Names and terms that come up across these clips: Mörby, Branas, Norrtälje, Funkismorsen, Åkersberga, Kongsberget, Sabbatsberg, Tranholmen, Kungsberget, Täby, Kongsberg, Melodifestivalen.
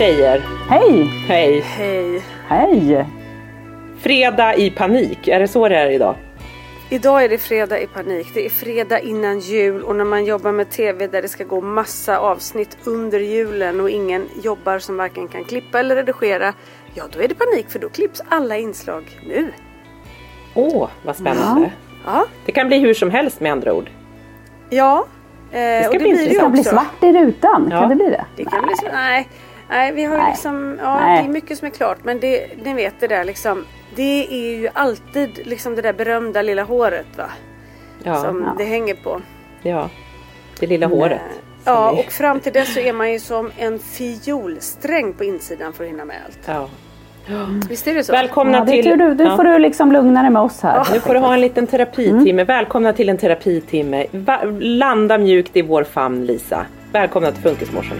Tjejer. Hej! Hej! Hej! Hej! Fredag i panik, är det så det är idag? Idag är det fredag i panik. Det är fredag innan jul och när man jobbar med tv där det ska gå massa avsnitt under julen och ingen jobbar som varken kan klippa eller redigera, ja då är det panik för då klipps alla inslag nu. Åh, vad spännande. Ja. Det kan bli hur som helst med andra ord. Ja. Det ska bli svart i rutan, ja. Kan det bli det? Det kan bli svart, nej, vi har ju liksom, det är mycket som är klart, men det, ni vet det där liksom, det är ju alltid liksom det där berömda lilla håret, va? Ja, som det hänger på. Ja, det lilla håret. Ja, och fram till dess så är man ju som en fiolsträng på insidan för att hinna med allt. Ja. Visst är det så? Välkomna till... Du får du liksom lugna dig med oss här. Ja. Nu får du ha en liten terapitimme. Välkomna till en terapitimme. Landa mjukt i vår famn, Lisa. Välkomna till Funkismorsen.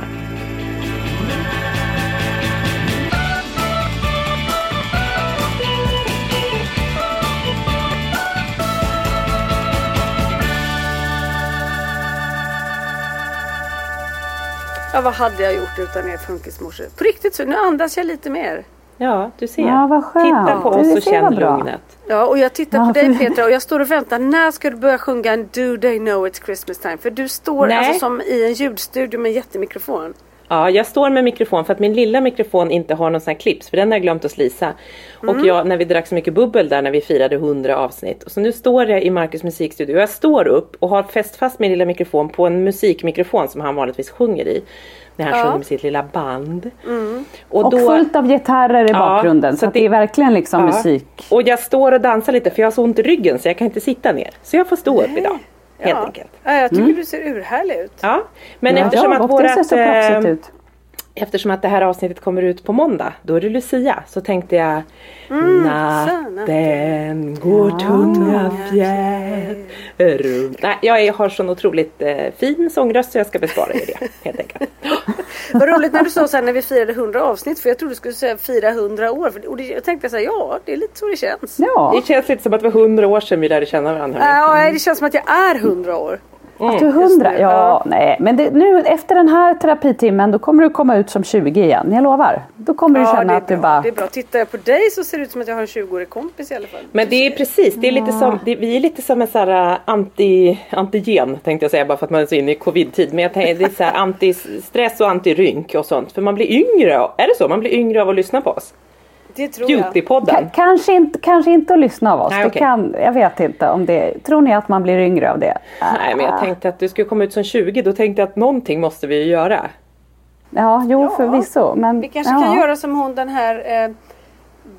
Ja, vad hade jag gjort utan er funkismorser? På riktigt så, nu andas jag lite mer. Ja, du ser. Ja, vad skönt. Titta på oss och känn lugnet. Ja, och jag tittar på dig, Petra, och jag står och väntar. När ska du börja sjunga Do They Know It's Christmas Time? För du står alltså som i en ljudstudio med jättemikrofon. Ja, jag står med mikrofon för att min lilla mikrofon inte har någon sån här clips. För den har jag glömt att slisa. Och jag, när vi drack så mycket bubbel där när vi firade 100 avsnitt. Och så nu står jag i Markus musikstudio. Jag står upp och har fäst fast min lilla mikrofon på en musikmikrofon som han vanligtvis sjunger i. När han sjunger med sitt lilla band. Mm. Och fullt av gitarrer i bakgrunden. Så att det är verkligen liksom musik. Och jag står och dansar lite för jag har så ont i ryggen så jag kan inte sitta ner. Så jag får stå upp idag. Helt enkelt. Ja, jag tycker du ser urhärlig ut. Ja, men eftersom att det här avsnittet kommer ut på måndag, då är det Lucia, så tänkte jag natten går tunga fjäll runt. Nej, jag har sån otroligt fin sångröst så jag ska bespara er det, helt enkelt. Vad roligt när du sa såhär när vi firade 100 avsnitt, för jag trodde du skulle säga fira 100 år. Och det, jag tänkte såhär, det är lite så det känns. Ja. Det känns lite som att det var 100 år sedan vi lärde känna varandra. Ja, det känns som att jag är 100 år. Att du är 100? Ja, nej. Men det, nu efter den här terapitimmen, då kommer du komma ut som 20 igen. Jag lovar. Då kommer du känna att du bara... det är bra. Tittar jag på dig så ser det ut som att jag har en 20-årig kompis i alla fall. Men det är precis. Det är lite som, vi är lite som en så här antigen, tänkte jag säga. Bara för att man är så inne i covid-tid. Men jag tänkte, det är så här antistress och antirynk och sånt. För man blir yngre. Är det så? Man blir yngre av att lyssna på oss. Det tror jag. Kanske inte att lyssna av oss. Nej, okay. Jag vet inte om det. Tror ni att man blir yngre av det? Nej, men jag tänkte att du skulle komma ut som 20. Då tänkte jag att någonting måste vi göra. Ja, förvisso. Men, vi kanske kan göra som hon, den här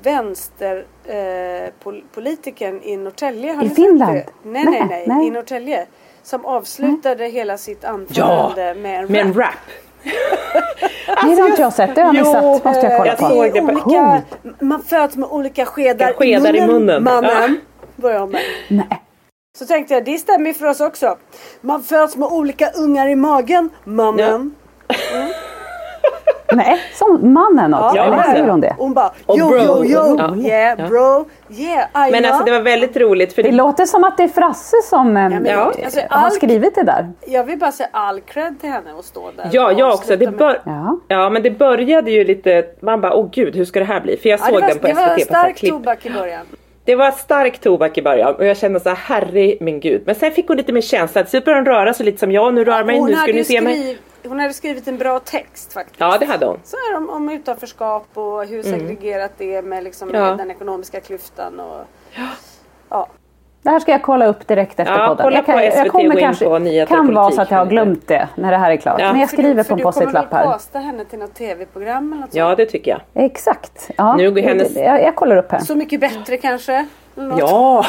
vänsterpolitiken i Norrtälje. Har I Finland? Nej, i Norrtälje. Som avslutade hela sitt anförande med en rap. Alltså, det har inte jag sett, det har jag missat. Måste jag kolla på. Det är olika, man föds med olika skedar i munnen. Mannen börjar med. Nej. Så tänkte jag, det stämmer för oss också. Man föds med olika ungar i magen. Mannen. Nej, som mannen också. Hon bara, yo, yeah, bro, yeah, Men alltså det var väldigt roligt. För det låter som att det är Frasse som har skrivit det där. Jag vill bara säga all cred till henne och stå där. Ja, jag också. Men det började ju lite, man bara, gud, hur ska det här bli? För jag såg den på SVT. Det var stark tobak i början. Det var stark tobak i början och jag kände så här, herre min gud. Men sen fick hon lite mer känsla, så började hon röra sig lite som jag, nu rör mig, nu skulle ni se mig. Hon hade skrivit en bra text faktiskt. Ja, det hade hon. Så här om utanförskap och hur segregerat det är med, liksom, med den ekonomiska klyftan. Och, det här ska jag kolla upp direkt efter podden. Jag kommer kanske vara så att jag har glömt det när det här är klart. Men jag skriver på en post-it-lapp här. Du kommer väl posta henne till något tv-program eller något? Ja, det tycker jag. Exakt. Ja. Nu går hennes... jag kollar upp här. Så mycket bättre kanske? Något. Ja.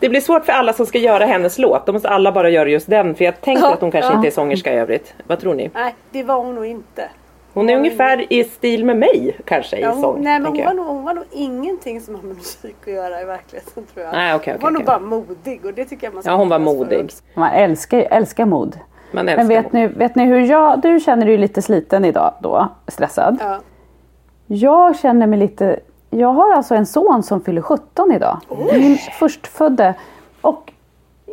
Det blir svårt för alla som ska göra hennes låt. De måste alla bara göra just den. För jag tänkte att hon kanske inte är sångerska i övrigt. Vad tror ni? Nej, det var hon nog inte. Hon är ungefär i stil med mig kanske i sång. Nej, men hon var nog ingenting som har med musik att göra i verkligheten, tror jag. Nej, okay, hon var nog bara modig, och det tycker jag man ska. Ja, hon var modig. Man älskar mod. Men vet ni hur du känner dig lite sliten idag då, stressad. Ja. Jag känner mig lite, jag har alltså en son som fyller 17 idag. Oj. Min förstfödde, och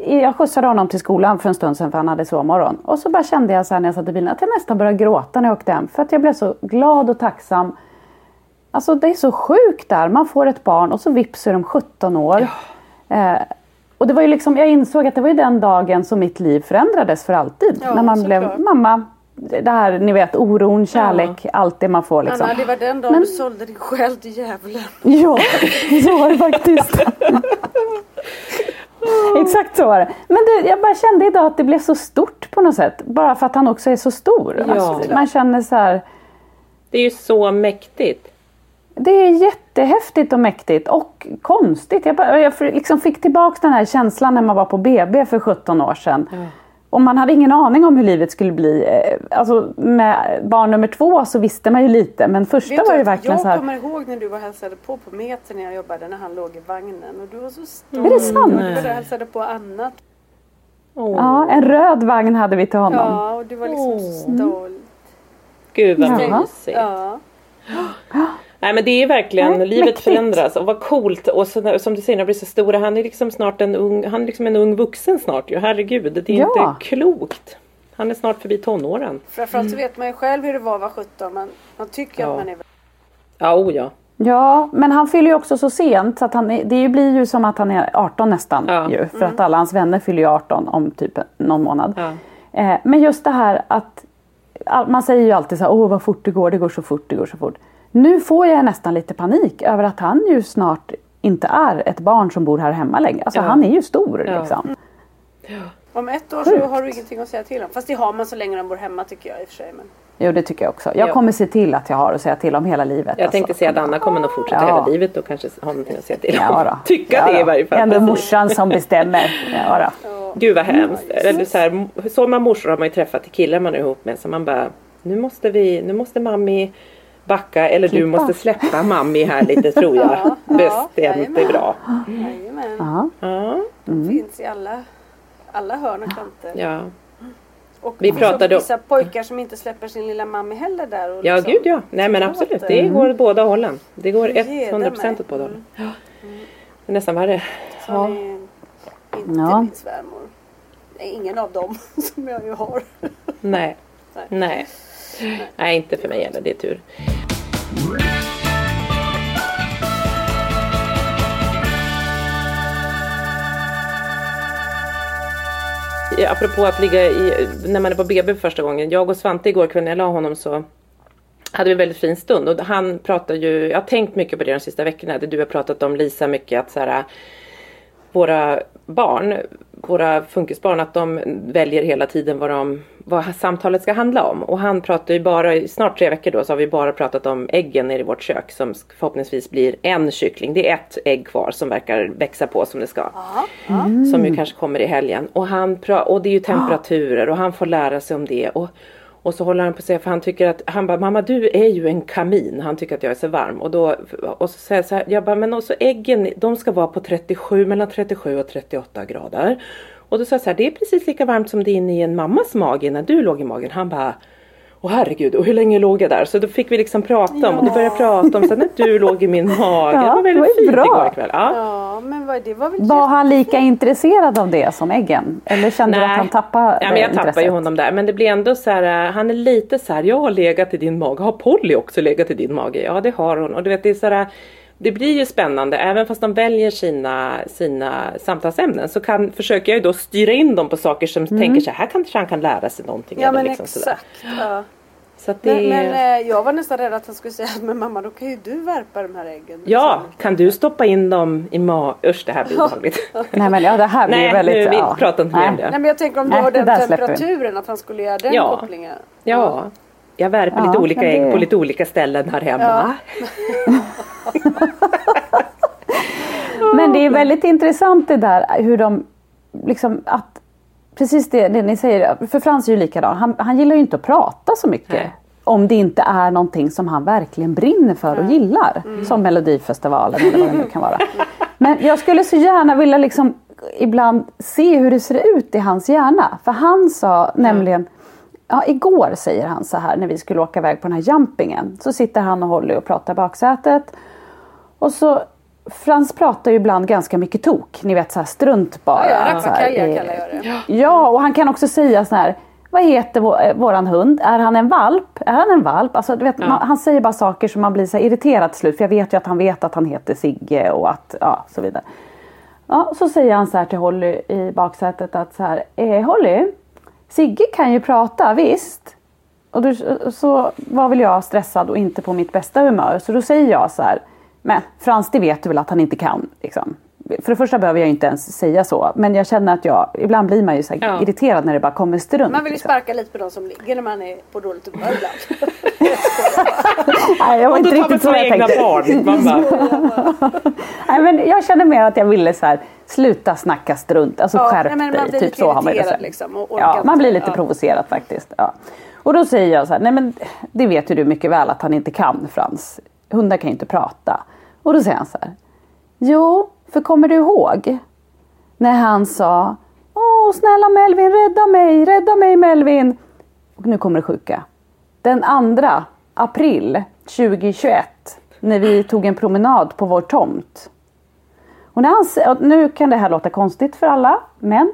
jag skjutsade honom till skolan för en stund sedan för han hade sovmorgon. Och så bara kände jag så här när jag satt i bilen att jag nästan började gråta när jag åkte hem. För att jag blev så glad och tacksam. Alltså det är så sjukt där. Man får ett barn och så vips är de 17 år. Ja. Och det var ju liksom, jag insåg att det var ju den dagen som mitt liv förändrades för alltid. Ja, när man blev mamma. Det här, ni vet, oron, kärlek, allt det man får liksom. Anna, det var den dagen du sålde din själ till djävulen. Ja, så var det faktiskt. Exakt så var det. Men jag bara kände idag att det blev så stort på något sätt. Bara för att han också är så stor. Ja. Alltså, man känner så här... Det är ju så mäktigt. Det är jättehäftigt och mäktigt. Och konstigt. Jag liksom fick tillbaka den här känslan när man var på BB för 17 år sedan. Mm. Och man hade ingen aning om hur livet skulle bli. Alltså med barn nummer 2 så visste man ju lite. Men första var ju verkligen så här. Jag kommer ihåg när du var hälsade på Metern när jag jobbade. När han låg i vagnen. Och du var så stor. Är det sant? Och du hälsade på annat. Oh. Ja, en röd vagn hade vi till honom. Ja, och du var liksom så stolt. Gud vad mysigt. Ja. Nej, men det är verkligen, livet mäktigt. Förändras och vad coolt, och så, som du säger, när det blir så stora, han är liksom snart en ung vuxen snart ju, herregud, det är inte klokt. Han är snart förbi tonåren. Framförallt så vet man ju själv hur det var 17, man tycker att man är... Ja, Ja, men han fyller ju också så sent så att det blir ju som att han är 18 nästan ju, för att alla hans vänner fyller ju 18 om typ någon månad. Ja. Men just det här att man säger ju alltid så här, vad fort det går så fort. Nu får jag nästan lite panik över att han ju snart inte är ett barn som bor här hemma längre. Alltså han är ju stor liksom. Ja. Om ett år så har du ingenting att säga till om. Fast det har man så länge de bor hemma, tycker jag i och för sig. Men... Jo, det tycker jag också. Jag kommer se till att jag har att säga till om hela livet. Jag tänkte säga att Anna kommer nog fortsätta hela livet och kanske ha någonting att säga till om. Ja, det i varje fall. Ändå morsan som bestämmer. Gud vad hemskt. Eller så man morsor har man ju träffat till killar man är ihop med. Så man bara, nu måste mammi... backa, eller du måste släppa mammi här lite, tror jag. Bäst är inte bra. Det finns i alla hörn och kanter. Ja. Och vi pratade om vissa pojkar som inte släpper sin lilla mammi heller där. Och liksom... Ja, gud ja. Nej, men absolut. Det går åt båda hållen. Det går 100% åt båda hållen. Det är nästan värre. Så ni inte min svärmor. ingen av dem som jag ju har. Nej. Nej. Nej. Nej, inte för mig heller. Det är tur. Apropå att ligga i, när man är på BB första gången. Jag och Svante igår kväll när jag la honom så hade vi en väldigt fin stund. Och han pratar ju, jag har tänkt mycket på det de sista veckorna. Det du har pratat om, Lisa, mycket att så här, våra barn, våra funkisbarn, att de väljer hela tiden vad samtalet ska handla om. Och han pratar ju bara, snart 3 veckor då, så har vi bara pratat om äggen nere i vårt kök som förhoppningsvis blir en kyckling. Det är 1 ägg kvar som verkar växa på som det ska. Mm. Som ju kanske kommer i helgen. Och, och det är ju temperaturer och han får lära sig om det. Och så håller han på att säga, för han tycker att, han bara, mamma du är ju en kamin. Han tycker att jag är så varm. Och så säger jag så här, jag bara, men också äggen, de ska vara på 37, mellan 37 och 38 grader. Och då sa jag så här, det är precis lika varmt som det är inne i en mammas mage när du låg i magen. Han bara, åh herregud, och hur länge låg jag där? Så då fick vi liksom prata om, och du började prata om så när du låg i min mage. Ja, det var väldigt fint igår kväll. Ja, ja men var han lika intresserad av det som äggen? Eller kände du att han tappade intresset? Ja, men jag tappade ju honom där. Men det blir ändå så här, han är lite så här, jag har legat i din mage. Har Polly också legat i din mage? Ja, det har hon. Och du vet, det är så här, det blir ju spännande. Även fast de väljer sina samtalsämnen så försöker jag ju då styra in dem på saker som tänker så här kanske han kan lära sig någonting. Ja, men liksom exakt. Ja. Så att det... men jag var nästan rädd att han skulle säga, men mamma då kan ju du värpa de här äggen. Ja, kan du stoppa in dem i usch, det här blir obehagligt. Nej, men ja, det här blir väldigt... Nej, nu vi pratar inte mer om det. Nej, men jag tänker om du har den temperaturen att han skulle göra den kopplingen. Ja. Jag värper lite olika ägg på lite olika ställen här hemma. Ja. Men det är väldigt intressant det där hur de liksom att precis det ni säger, för Frans är ju likadan. Han gillar ju inte att prata så mycket om det inte är någonting som han verkligen brinner för och gillar som Melodifestivalen eller vad det nu kan vara. Men jag skulle så gärna vilja liksom ibland se hur det ser ut i hans hjärna, för han sa nämligen igår säger han så här när vi skulle åka iväg på den här jumpingen. Så sitter han och håller och pratar baksätet. Och så, Frans pratar ju ibland ganska mycket tok. Ni vet så här strunt bara. Ja, så här, ja, och han kan också säga så här, vad heter våran hund? Är han en valp? Är han en valp? Alltså, du vet, han säger bara saker som man blir så här irriterad till slut. För jag vet att han heter Sigge och att, så vidare. Ja, så säger han så här till Holly i baksätet att så här, Holly, Sigge kan ju prata, visst. Och då, så var väl jag stressad och inte på mitt bästa humör. Så då säger jag så här, men Frans, det vet du väl att han inte kan. Liksom. För det första behöver jag inte ens säga så. Men jag känner att ibland blir man ju så här irriterad när det bara kommer strunt. Man vill ju sparka lite på de som ligger när man är på dåligt humör ibland. Nej, jag var inte riktigt så jag tänkte. Barn, nej, men jag känner mer att jag ville så här, sluta snacka strunt. Alltså skärp dig. Typ så har man ju det. Liksom, och man blir lite provocerad faktiskt. Ja. Och då säger jag så här, nej men det vet ju du mycket väl att han inte kan, Frans. Hundar kan ju inte prata. Och då säger han så här, jo, för kommer du ihåg när han sa, åh snälla Melvin, rädda mig Melvin. Och nu kommer det sjuka. Den 2 april 2021 när vi tog en promenad på vår tomt. Och nu kan det här låta konstigt för alla, men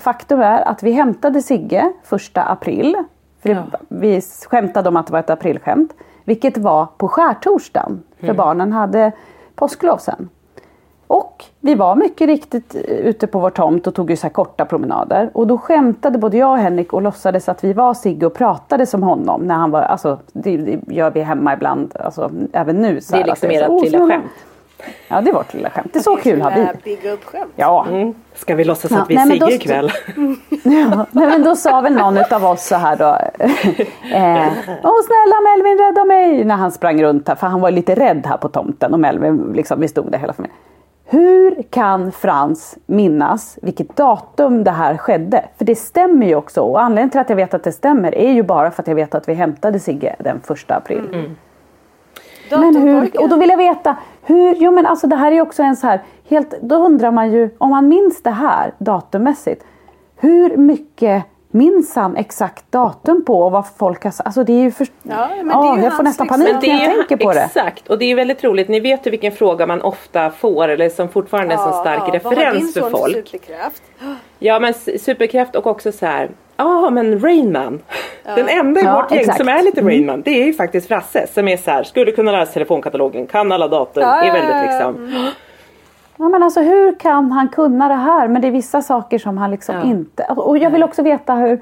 faktum är att vi hämtade Sigge 1 april. För vi skämtade om att det var ett aprilskämt. Vilket var på skärtorsdagen. För barnen hade påsklov sen. Och vi var mycket riktigt ute på vår tomt och tog ju så här korta promenader. Och då skämtade både jag och Henrik och låtsades att vi var Sigge och pratade som honom. När han var, alltså, det gör vi hemma ibland, alltså, även nu. Så det är liksom era lilla skämt. Ja, det är vårt lilla skämt. Det är så kul har vi. Ja. Mm. Ska vi låtsas att vi är Sigge ikväll? Nej, men då sa väl någon av oss så här då. Snälla Melvin, rädda mig. När han sprang runt här, för han var lite rädd här på tomten. Och Melvin, liksom, vi stod där hela familjen. Hur kan Frans minnas vilket datum det här skedde? För det stämmer ju också. Och anledningen till att jag vet att det stämmer är ju bara för att jag vet att vi hämtade Sigge den 1 april. Mm. Men hur, och då vill jag veta hur, jo men alltså det här är också en så här helt, då undrar man ju om man minns det här datummässigt, hur mycket minns han exakt datum på och vad folk har, alltså det är ju för, jag får nästan panik när jag tänker på det. Exakt, och det är ju väldigt roligt, ni vet ju vilken fråga man ofta får eller som fortfarande är en sån stark referens för folk. Ja, men superkraft och också så här, men Rain Man. Ja. Den enda i vårt gäng som är lite Rain Man, det är ju faktiskt Frasse som är så här, skulle kunna läsa telefonkatalogen, kan alla dator, är väldigt liksom... Ja, men alltså hur kan han kunna det här? Men det är vissa saker som han liksom inte... Och jag vill också veta hur...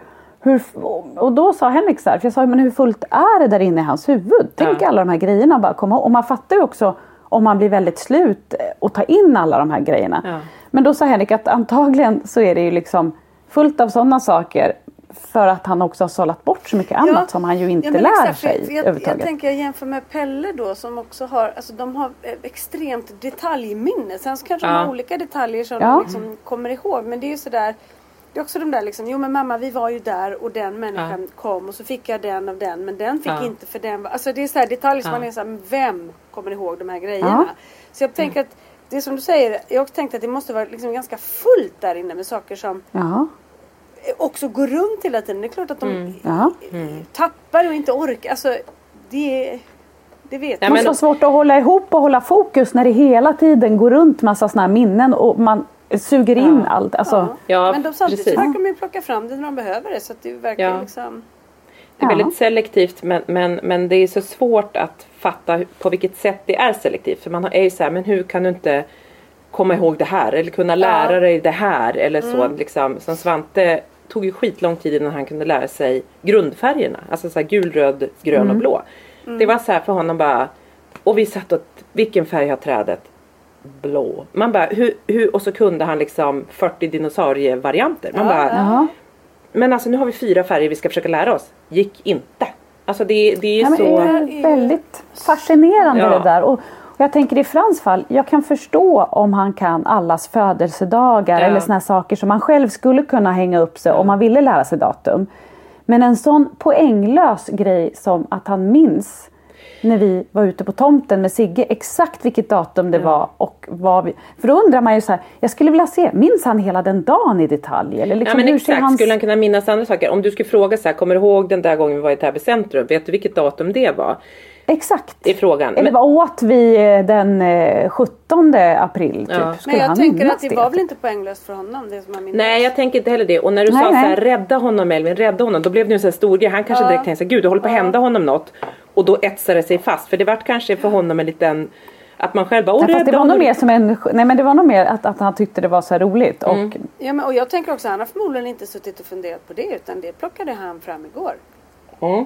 Och då sa Henrik så här, för jag sa, men hur fullt är det där inne i hans huvud? Tänk alla de här grejerna bara komma. Och man fattar ju också om man blir väldigt slut och tar in alla de här grejerna. Ja. Men då sa Henrik att antagligen så är det ju liksom fullt av sådana saker för att han också har sållat bort så mycket annat som han ju inte lär sig överhuvudtaget. Jag tänker jag jämför med Pelle då som också har, alltså de har extremt detaljminne. Sen så kanske de har olika detaljer som de liksom kommer ihåg. Men det är ju sådär, det är också de där liksom, jo men mamma vi var ju där och den människan kom och så fick jag den av den. Men den fick inte för den. Alltså det är sådär detaljer som man är såhär, vem kommer ihåg de här grejerna? Så jag tänker att det är som du säger, jag tänkte att det måste vara liksom ganska fullt där inne med saker som... Ja. Också går runt hela tiden. Det är klart att de tappar och inte orkar. Alltså, det vet jag. Det måste vara svårt att hålla ihop och hålla fokus när det hela tiden går runt massa såna här minnen och man suger in allt. Alltså. Ja, men de samtidigt verkar de ju plocka fram det när de behöver det. Så att det verkar liksom... Det är väldigt selektivt men det är så svårt att fatta på vilket sätt det är selektivt. För man är ju så här, men hur kan du inte komma ihåg det här eller kunna lära dig det här eller så liksom, som Svante tog ju skitlång tid innan han kunde lära sig grundfärgerna, alltså så här gul, röd, grön och blå. Det var så här för honom bara, och vi satt åt vilken färg har trädet? Blå. Man bara hur och så kunde han liksom 40 dinosaurievarianter. Man bara men alltså nu har vi 4 färger vi ska försöka lära oss. Gick inte. Alltså det är så är väldigt fascinerande det där och jag tänker i Frans fall, jag kan förstå om han kan allas födelsedagar eller såna här saker som man själv skulle kunna hänga upp sig om man ville lära sig datum. Men en sån poänglös grej som att han minns när vi var ute på tomten med Sigge exakt vilket datum det var och vad vi... För då undrar man ju så här, jag skulle vilja se, minns han hela den dagen i detalj? Eller liksom, ja, men exakt, skulle han kunna minnas andra saker? Om du skulle fråga så här, kommer du ihåg den där gången vi var i Täby centrum? Vet du vilket datum det var? Exakt. I frågan. Eller vad åt vi den 17 april? Typ. Ja. Men jag tänker att det var väl inte poänglöst för honom? Det som han minns. Nej, jag tänker inte heller det. Och när du sa så här, rädda honom Elvin, rädda honom. Då blev det ju en sån här stor grej. Han kanske direkt tänkte, gud det håller på att hända honom något. Och då etsade det sig fast. För det var kanske för honom en liten... Att man själv bara, det var nog mer som en... Nej, men det var nog mer att han tyckte det var så här roligt. Mm. Och... Ja, men, och jag tänker också, han har förmodligen inte suttit och funderat på det. Utan det plockade han fram igår. Mm.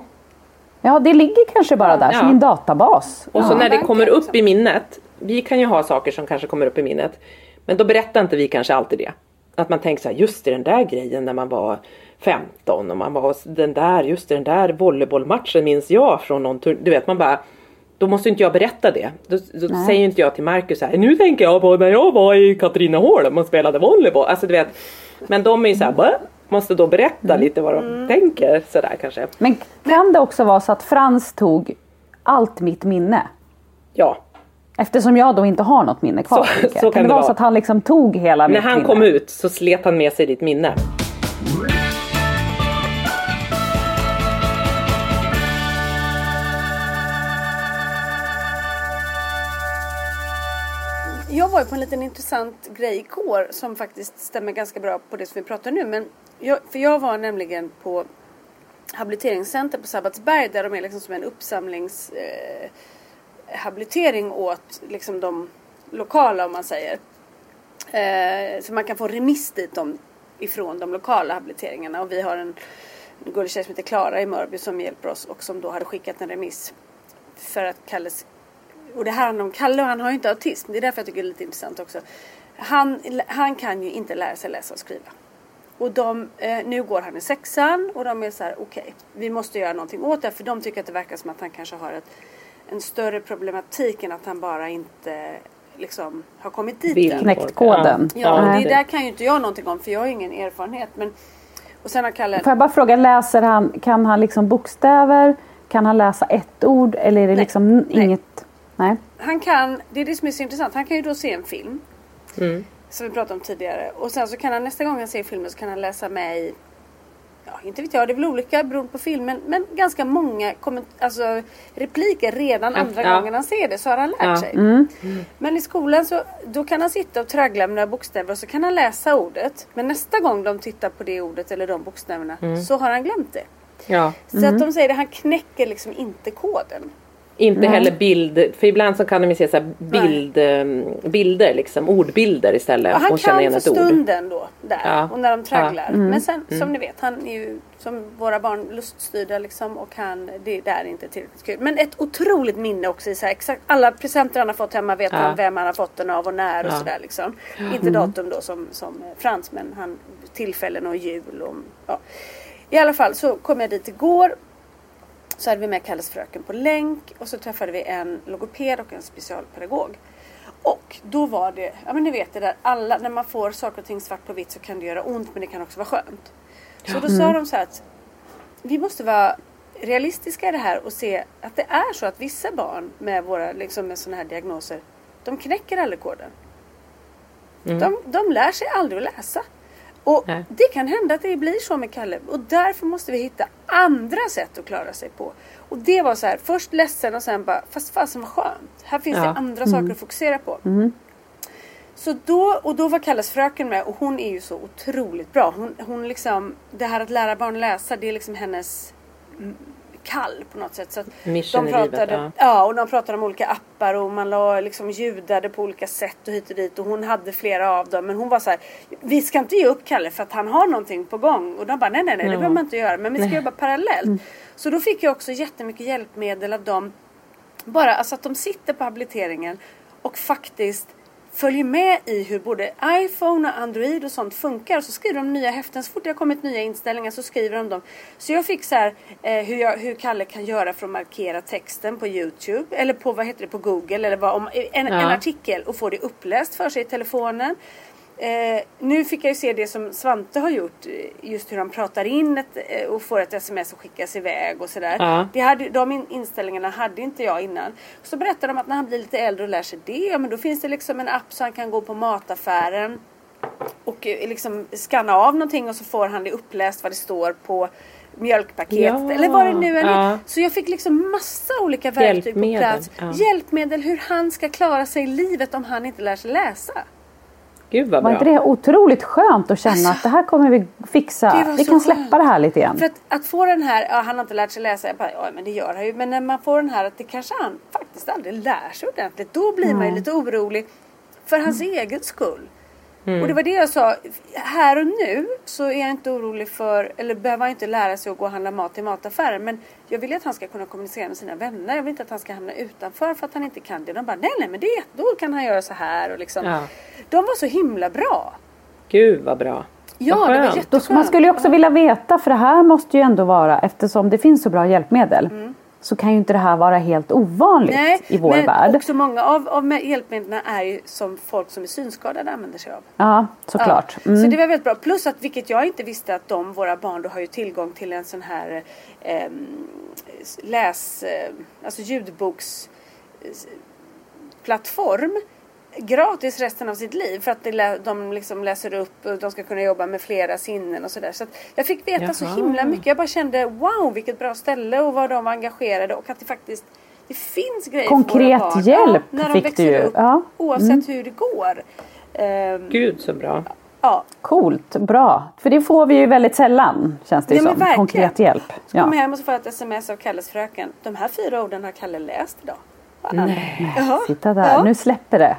Ja, det ligger kanske bara där som en databas. Och så när det kommer upp i minnet, vi kan ju ha saker som kanske kommer upp i minnet, men då berättar inte vi kanske alltid det. Att man tänker så här, just i den där grejen när man var 15 och man var den där volleybollmatchen minns jag från någon tur, du vet man bara, då måste inte jag berätta det. Då säger inte jag till Marcus så här, nu tänker jag på när jag var i Katrineholm och man spelade volleyboll. Alltså du vet, men de är ju så här, måste då berätta lite vad de tänker sådär kanske. Men kan det också vara så att Frans tog allt mitt minne? Ja. Eftersom jag då inte har något minne kvar. Så kan det vara så att han liksom tog hela mitt minne? När han kom ut så slet han med sig ditt minne. Jag var ju på en liten intressant grej igår som faktiskt stämmer ganska bra på det som vi pratar nu. Men jag var nämligen på habiliteringscenter på Sabbatsberg där de är liksom som en uppsamlingshabilitering åt liksom de lokala om man säger. Så man kan få remiss dit ifrån de lokala habiliteringarna. Och vi har en gullig tjej som heter Klara i Mörby som hjälper oss och som då hade skickat en remiss för att kallas. Och det här handlar om Kalle och han har ju inte autism. Det är därför jag tycker det är lite intressant också. Han kan ju inte lära sig läsa och skriva. Och nu går han i 6:an och de är så här, okej, vi måste göra någonting åt det. För de tycker att det verkar som att han kanske har en större problematik än att han bara inte liksom har kommit dit än. Knäckt koden. Ja, det där kan ju inte jag någonting om för jag har ingen erfarenhet. Men, och sen har Kalle... Får jag bara fråga, läser han, kan han liksom bokstäver? Kan han läsa ett ord? Eller är det liksom inget... Nej. Han kan, det är det som är så intressant, han kan ju då se en film som vi pratade om tidigare och sen så kan han nästa gång han ser filmen så kan han läsa mig ja, inte vet jag, det är väl olika beroende på filmen, men ganska många repliker redan andra gången han ser det, så har han lärt sig. Mm. Mm. Men i skolan så då kan han sitta och traggla med några bokstäver och så kan han läsa ordet, men nästa gång de tittar på det ordet eller de bokstäverna så har han glömt det. Ja. Så att de säger att han knäcker liksom inte koden. Inte heller bild, för ibland så kan de ju se så här bilder liksom, ordbilder istället. Och han kan för stunden då, där, och när de tragglar. Mm. Men sen, som ni vet, han är ju som våra barn luststyrda liksom, och han, det där är inte tillräckligt kul. Men ett otroligt minne också i så här, exakt alla presenter han har fått hemma vet han vem han har fått den av och när och sådär liksom. Inte datum då som fransmän, han, tillfällen och jul och ja. I alla fall så kom jag dit igår. Så hade vi med Kalles fröken på länk. Och så träffade vi en logoped och en specialpedagog. Och då var det, ja men ni vet det där, alla, när man får saker och ting svart på vitt så kan det göra ont, men det kan också vara skönt. Så då sa de så här att vi måste vara realistiska i det här och se att det är så att vissa barn med våra, liksom med sådana här diagnoser, de knäcker aldrig koden. De lär sig aldrig att läsa. Och det kan hända att det blir så med Kalle. Och därför måste vi hitta andra sätt att klara sig på. Och det var så här, först ledsen och sen bara, fast fasen var skönt. Här finns det andra saker att fokusera på. Mm. Så då var Kalles fröken med, och hon är ju så otroligt bra. Hon liksom, det här att lära barn läsa, det är liksom hennes kall på något sätt. Så att de pratade, livet, och de pratade om olika appar och man liksom ljudade på olika sätt och hit och dit, och hon hade flera av dem, men hon var så här: vi ska inte ge upp Kalle för att han har någonting på gång, och de bara nej, det behöver man inte göra, men vi ska jobba parallellt. Så då fick jag också jättemycket hjälpmedel av dem, bara alltså att de sitter på habiliteringen och faktiskt följer med i hur både iPhone och Android och sånt funkar. Och så skriver de nya häften. Så fort det har kommit nya inställningar så skriver de dem. Så jag fick så här hur Kalle kan göra för att markera texten på YouTube. Eller på, på Google. Eller om en artikel och få det uppläst för sig i telefonen. Nu fick jag ju se det som Svante har gjort. Just hur han pratar in och får ett sms och skickas iväg och sådär. De inställningarna hade inte jag innan. Så berättar de att när han blir lite äldre och lär sig det, men då finns det liksom en app så han kan gå på mataffären och liksom skanna av någonting, och så får han det uppläst vad det står på mjölkpaket eller vad det nu är. Så jag fick liksom massa olika verktyg på plats. Hjälpmedel hur han ska klara sig i livet om han inte lär sig läsa. Gud vad bra. Var inte det otroligt skönt att känna att det här kommer vi fixa. Vi kan släppa det här lite igen. För att få den här, han har inte lärt sig läsa. Jag bara, men det gör han ju. Men när man får den här att det kanske han faktiskt aldrig lär sig ordentligt. Då blir man ju lite orolig för hans egen skull. Mm. Och det var det jag sa. Här och nu så är jag inte orolig för, eller behöver han inte lära sig att gå och handla mat i mataffären. Men jag vill att han ska kunna kommunicera med sina vänner. Jag vill inte att han ska hamna utanför för att han inte kan det. De bara, nej men det, då kan han göra så här. Och liksom. De var så himla bra. Gud vad bra. Ja, vad det var jätteskönt. Man skulle ju också vilja veta, för det här måste ju ändå vara, eftersom det finns så bra hjälpmedel. Mm. Så kan ju inte det här vara helt ovanligt i vår värld. Nej, också många av hjälpmedlen är ju som folk som är synskadade använder sig av. Ja, såklart. Ja. Mm. Så det var väldigt bra. Plus att, vilket jag inte visste, att våra barn då har ju tillgång till en sån här ljudboksplattform gratis resten av sitt liv, för att de liksom läser upp och de ska kunna jobba med flera sinnen och sådär. Så att jag fick veta så himla mycket. Jag bara kände, wow, vilket bra ställe, och vad de var engagerade, och att det faktiskt det finns grejer konkret för våra barn. Hjälp när de växer upp, oavsett hur det går. Gud så bra. Ja. Coolt, bra. För det får vi ju väldigt sällan, känns det ju som. Verkligen. Konkret hjälp. Så kom hem och så får jag ett sms av Kalles fröken. De här 4 orden har Kalle läst idag. Nej, sitta där. Nu släpper det.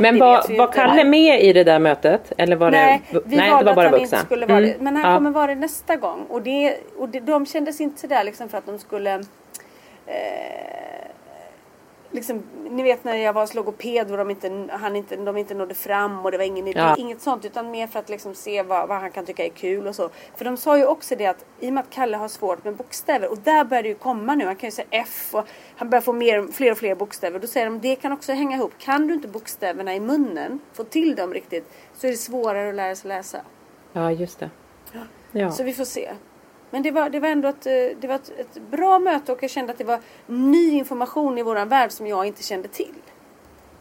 Men var Kalle med i det där mötet? Eller var det var bara att han inte skulle vara det. Men han kommer vara det nästa gång. Och de kändes inte sådär liksom för att de skulle... liksom, ni vet när jag var hos logoped och de inte nådde fram och det var ingen idé, inget sånt, utan mer för att liksom se vad han kan tycka är kul och så. För de sa ju också det att i och med att Kalle har svårt med bokstäver, och där börjar det ju komma nu, han kan ju säga F och han börjar få fler och fler bokstäver, då säger de, det kan också hänga ihop, kan du inte bokstäverna i munnen, få till dem riktigt, så är det svårare att lära sig läsa. Ja, just det. Ja. Så vi får se. Men det var ändå ett bra möte, och jag kände att det var ny information i våran värld som jag inte kände till.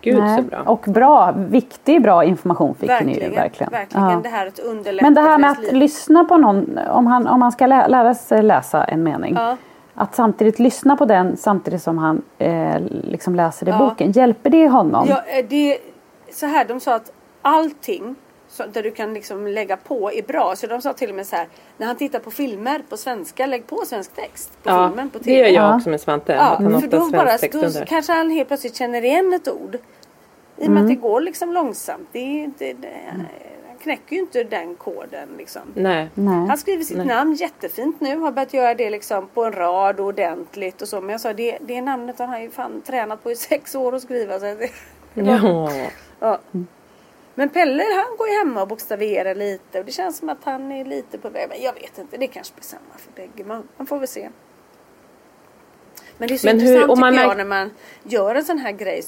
Gud, så bra. Och bra, viktig, bra information fick ni ju verkligen. Verkligen. Det här att underlätta. Men det här med att lyssna på någon, om han ska lära sig läsa en mening. Ja. Att samtidigt lyssna på den samtidigt som han liksom läser i boken. Hjälper det honom? Ja, det är så här, de sa att allting så, där du kan liksom lägga på är bra. Så de sa till och med så här, när han tittar på filmer på svenska, lägg på svensk text på filmen på TV. Det gör jag också med Svante. Ja, att han för då kanske han helt plötsligt känner igen ett ord. I och med att det går liksom långsamt. Han knäcker ju inte den koden liksom. Nej. Han skriver sitt namn jättefint nu. Har börjat göra det liksom på en rad ordentligt och så. Men jag sa, det namnet har han ju fan tränat på i 6 år att skriva. Så ja. Men Pelle, han går ju hemma och bokstaverar lite. Och det känns som att han är lite på väg. Men jag vet inte, det kanske blir samma för bägge. Man får väl se. Men det är så intressant tycker jag när man gör en sån här grej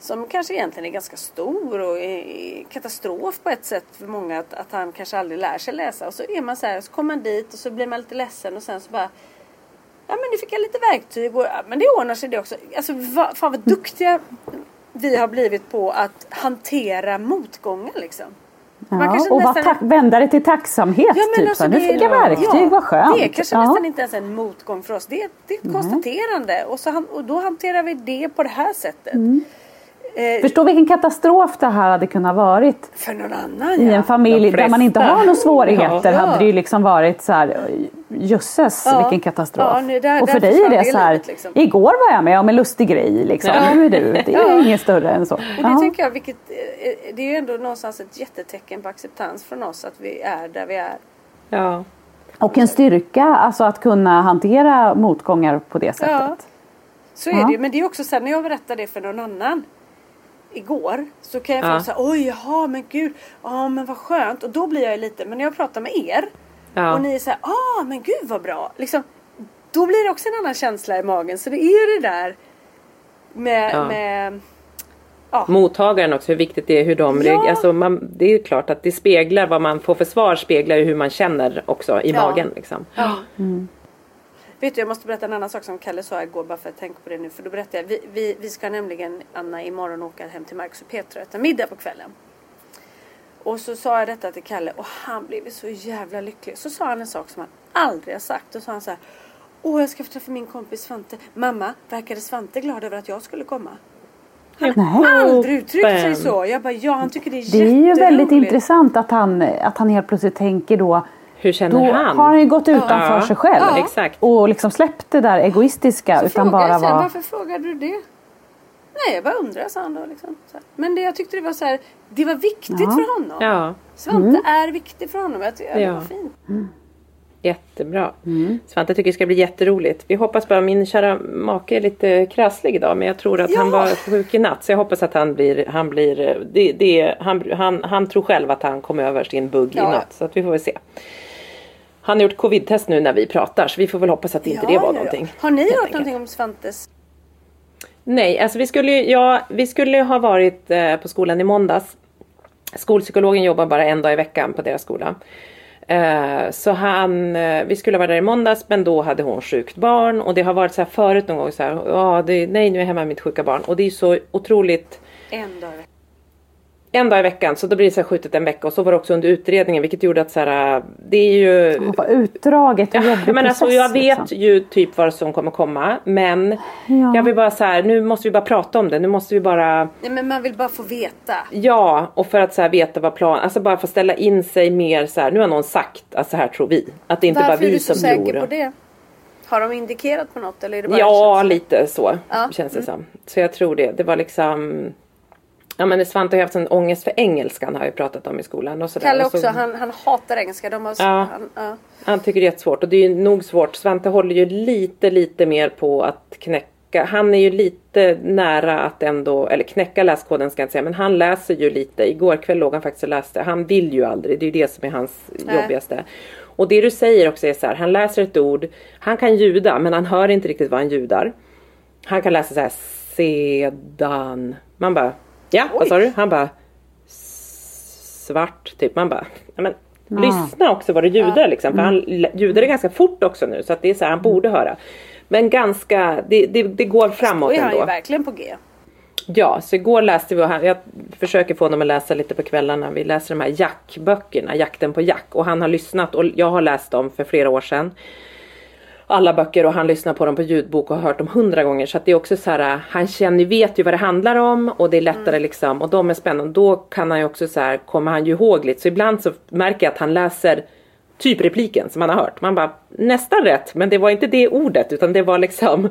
som kanske egentligen är ganska stor och är katastrof på ett sätt för många att han kanske aldrig lär sig läsa. Och så är man så här, så kommer man dit och så blir man lite ledsen och sen så bara, ja men nu fick jag lite verktyg och men det ordnar sig det också. Alltså vad duktiga vi har blivit på att hantera motgångar liksom. Ja, och nästan vända det till tacksamhet. Ja, men alltså, nu fick jag verktyg, vad skönt. Det är kanske nästan inte ens en motgång för oss. Det är ett konstaterande och då hanterar vi det på det här sättet. Mm. Förstår vilken katastrof det här hade kunnat varit för någon annan, i en familj där man inte har några svårigheter hade det ju liksom varit så här, jösses vilken katastrof och för dig är det så här, liksom. Igår var jag med om en lustig grej liksom. Nu är du, det är inget större än så och det tänker jag, vilket, det är ju ändå någonstans ett jättetecken på acceptans från oss att vi är där vi är och en styrka alltså att kunna hantera motgångar på det sättet så är det ju, men det är också sen när jag berättar det för någon annan igår så kan jag få säga oj jaha men gud, ja men vad skönt och då blir jag lite, men när jag pratar med er och ni är såhär, ja men gud vad bra liksom, då blir det också en annan känsla i magen, så det är ju det där med, mottagaren också, hur viktigt det är hur de reagerar, alltså det är ju klart att det speglar vad man får för svar, speglar ju hur man känner också i magen liksom. Vet du, jag måste berätta en annan sak som Kalle sa igår, bara för att tänka på det nu. För då berättade jag, vi ska nämligen, Anna, imorgon åka hem till Marcus och Petra och äta middag på kvällen. Och så sa jag detta till Kalle och han blev så jävla lycklig. Så sa han en sak som han aldrig har sagt. Och sa han så här, åh jag ska få träffa min kompis Svante. Mamma, verkade Svante glad över att jag skulle komma? Han har aldrig uttryckt sig så. Jag bara, han tycker det är jätteroligt. Det är ju väldigt intressant att han helt plötsligt tänker då. Hur känner då han? Då har han ju gått utanför sig själv. Exakt. Och liksom släppt det där egoistiska. Så utan bara jag sen, varför frågade du det? Nej, jag bara undrar, sa han då. Liksom. Men jag tyckte det var så här, det var viktigt för honom. Ja. Svante är viktig för honom. Jag tycker det var fint. Mm. Jättebra. Svante tycker det ska bli jätteroligt. Vi hoppas bara, min kära make är lite krasslig idag. Men jag tror att han var sjuk i natt. Så jag hoppas att han tror själv att han kom över sin bugg i natt. Så att vi får väl se. Han har gjort covid-test nu när vi pratar, så vi får väl hoppas att inte det var någonting. Har ni hört någonting om Svantes? Nej, alltså vi skulle ha varit på skolan i måndags. Skolpsykologen jobbar bara en dag i veckan på deras skola. Så vi skulle vara där i måndags, men då hade hon sjukt barn. Och det har varit så här förut någon gång, så här, nu är jag hemma med mitt sjuka barn. Och det är så otroligt... En dag i veckan, så då blir det så här skjutet en vecka. Och så var det också under utredningen, vilket gjorde att så här, det är ju... Vad utdraget och jobbig process, alltså, jag vet ju typ vad som kommer komma. Men jag vill bara så här, nu måste vi bara prata om det. Nu måste vi bara... Nej, men man vill bara få veta. Ja, och för att så här veta vad plan... Alltså bara få ställa in sig mer så här. Nu har någon sagt att så här tror vi. Att det inte bara vi som tror. Varför är du så säker på det? Har de indikerat på något? Eller är det bara lite så känns det som. Så jag tror det. Det var liksom... Ja, men Svante har haft en ångest för engelskan, har vi pratat om i skolan. Och så Kalle där. Och så, också, han hatar engelska. Han tycker det är jättesvårt. Och det är ju nog svårt. Svante håller ju lite mer på att knäcka. Han är ju lite nära att ändå, eller knäcka läskoden ska jag inte säga. Men han läser ju lite. Igår kväll låg han faktiskt och läste. Han vill ju aldrig. Det är ju det som är hans jobbigaste. Och det du säger också är så här. Han läser ett ord. Han kan ljuda, men han hör inte riktigt vad han ljudar. Han kan läsa så här. Sedan. Man bara... Ja, vad sa du? Han bara, svart, typ. Man bara, lyssna också vad det ljudar liksom. För han ljudar det ganska fort också nu. Så att det är så här, han borde höra. Men ganska, det går framåt ändå. Och är han ju verkligen på G. Ja, så igår läste vi, och jag försöker få honom att läsa lite på kvällarna. Vi läser de här Jack-böckerna, Jakten på Jack. Och han har lyssnat, och jag har läst dem för flera år sedan. Alla böcker, och han lyssnar på dem på ljudbok och har hört dem 100 gånger. Så att det är också så här, han känner, vet ju vad det handlar om, och det är lättare liksom. Och de är spännande. Då kan han ju också så här, kommer han ju ihåg lite. Så ibland så märker jag att han läser typ repliken som han har hört. Man bara, nästan rätt, men det var inte det ordet, utan det var liksom...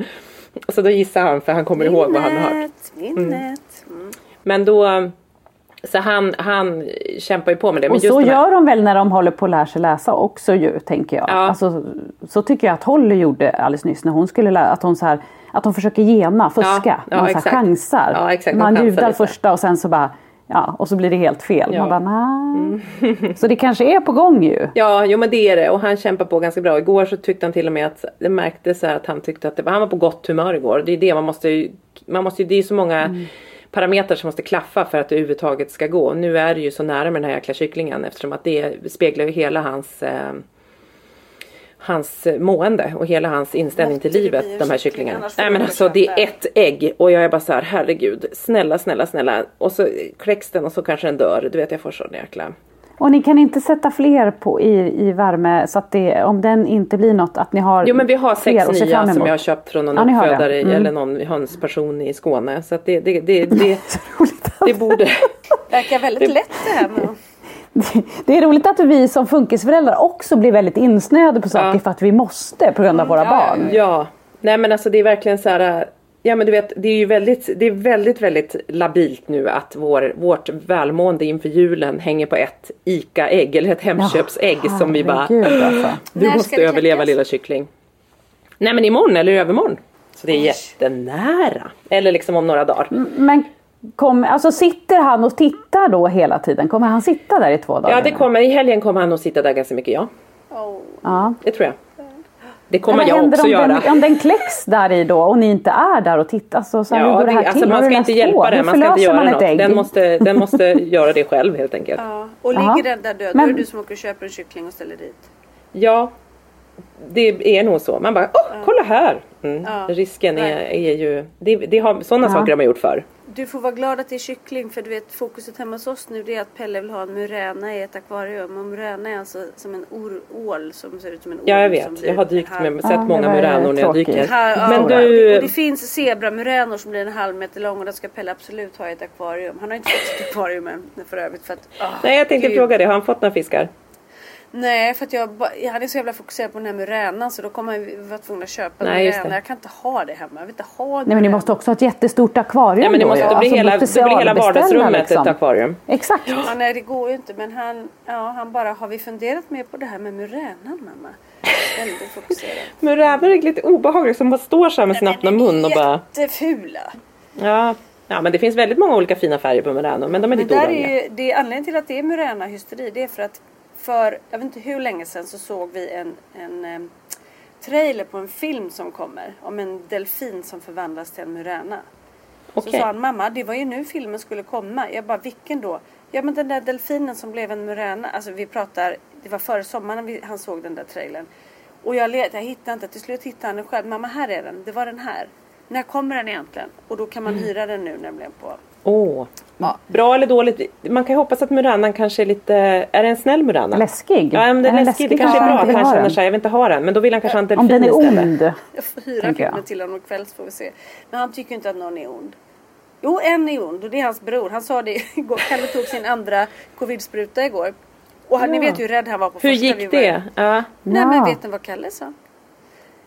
Så då gissar han, för han kommer ihåg vad han har hört. Men då... Så han kämpar ju på med det. Men och just så de här... gör de väl när de håller på att lära sig läsa också ju, tänker jag. Ja. Alltså, så tycker jag att Holly gjorde alldeles nyss när hon skulle lära, att hon så här, att hon försöker fuska. Ja, man så här chansar. Ja, exakt, man judar första och sen så bara, ja, och så blir det helt fel. Ja. Man bara, nej. Så det kanske är på gång ju. Ja, jo men det är det. Och han kämpar på ganska bra. Igår så tyckte han till och med att, det märktes så här att han tyckte att han var på gott humör igår. Det är det man måste ju, det är så många... parametrar som måste klaffa för att det överhuvudtaget ska gå. Nu är det ju så nära med den här jäkla kycklingen, eftersom att det speglar ju hela hans mående och hela hans inställning till livet, de här kycklingarna. Nej men alltså, det är ett ägg och jag är bara så här, herregud, snälla. Och så kräcks den och så kanske den dör. Du vet, jag får sån jäkla... Och ni kan inte sätta fler på i värme så att det, om den inte blir något, att ni har... Jo men vi har 6 nya som jag har köpt från någon uppfödare eller någon hönsperson i Skåne. Så att det borde... Det verkar väldigt lätt det här med... Det är roligt att vi som funkisföräldrar också blir väldigt insnöade på saker för att vi måste på grund av våra barn. Ja, nej men alltså det är verkligen så här... Ja men du vet, det är ju väldigt labilt nu att vårt välmående inför julen hänger på ett ICA-ägg eller ett hemköpsägg som vi bara, du måste överleva lilla kyckling. Nej men imorgon eller övermorgon. Så det är jättenära. Eller liksom om några dagar. Men alltså sitter han och tittar då hela tiden? Kommer han sitta där i 2 dagar? Ja, det kommer, i helgen kommer han att sitta där ganska mycket, ja. Ja. Det tror jag. Det kommer jag också göra. Om den kläcks där i då och ni inte är där och tittar så hur går det här till? Man ska inte hjälpa den, man ska inte göra något. Den måste göra det själv helt enkelt. Ja. Och ligger den där död, då är du som åker och köper en kyckling och ställer dit. Ja, det är nog så. Man bara, kolla här. Risken är ju, det har, sådana saker har man gjort förr. Du får vara glad att det är kyckling, för du vet, fokuset hemma hos oss nu, det är att Pelle vill ha en muräna i ett akvarium. Och muräna är alltså som en ål som ser ut som en ål. Ja, jag vet. Jag har sett många muränor när jag dyker. Och det finns zebramuränor som blir en 1,5 meter lång, och det ska Pelle absolut ha i ett akvarium. Han har inte fått ett akvarium än för övrigt. För att, nej, jag tänkte fråga det. Har han fått några fiskar? Nej, för att han är så jävla fokuserad på den här muränan, så då kommer jag vara tvungen att köpa muränan. Jag kan inte ha det hemma. Jag vill inte ha det. Nej, men ni måste också ha ett jättestort akvarium. Nej, men det blir hela vardagsrummet liksom. Ett akvarium. Exakt. Ja, nej, det går ju inte. Men han bara, har vi funderat mer på det här med muränan, mamma? Väldigt fokuserad. Muränor är lite obehagligt, som bara står så här med sin öppna mun och bara... Jättefula. Ja, men det finns väldigt många olika fina färger på muränor, men de är lite oroliga. Det är anledningen till att det är muränahysteri, det är för att för jag vet inte hur länge sedan så såg vi en trailer på en film som kommer om en delfin som förvandlas till en muräna. Okay. Så sa han, mamma, det var ju nu filmen skulle komma. Jag bara, vilken då? Ja, men den där delfinen som blev en muräna. Alltså vi pratar, det var före sommaren han såg den där trailern. Och jag hittade inte, till slut hittade han den själv. Mamma, här är den, det var den här. När kommer den egentligen? Och då kan man hyra den nu nämligen på... Bra eller dåligt? Man kan hoppas att muränan kanske är lite... Är det en snäll muräna? Läskig. Ja, men det är läskig. Det kanske är bra att han känner sig. Jag vill inte ha den. Men då vill han kanske ha en delfin istället. Om den är ond. Jag får hyra filmen till honom ikväll så får vi se. Men han tycker inte att någon är ond. Jo, en är ond. Och det är hans bror. Han sa det igår. Kalle tog sin andra covid-spruta igår. Och ni vet ju hur rädd han var på första. Hur gick det? Nej, men vet ni vad Kalle sa?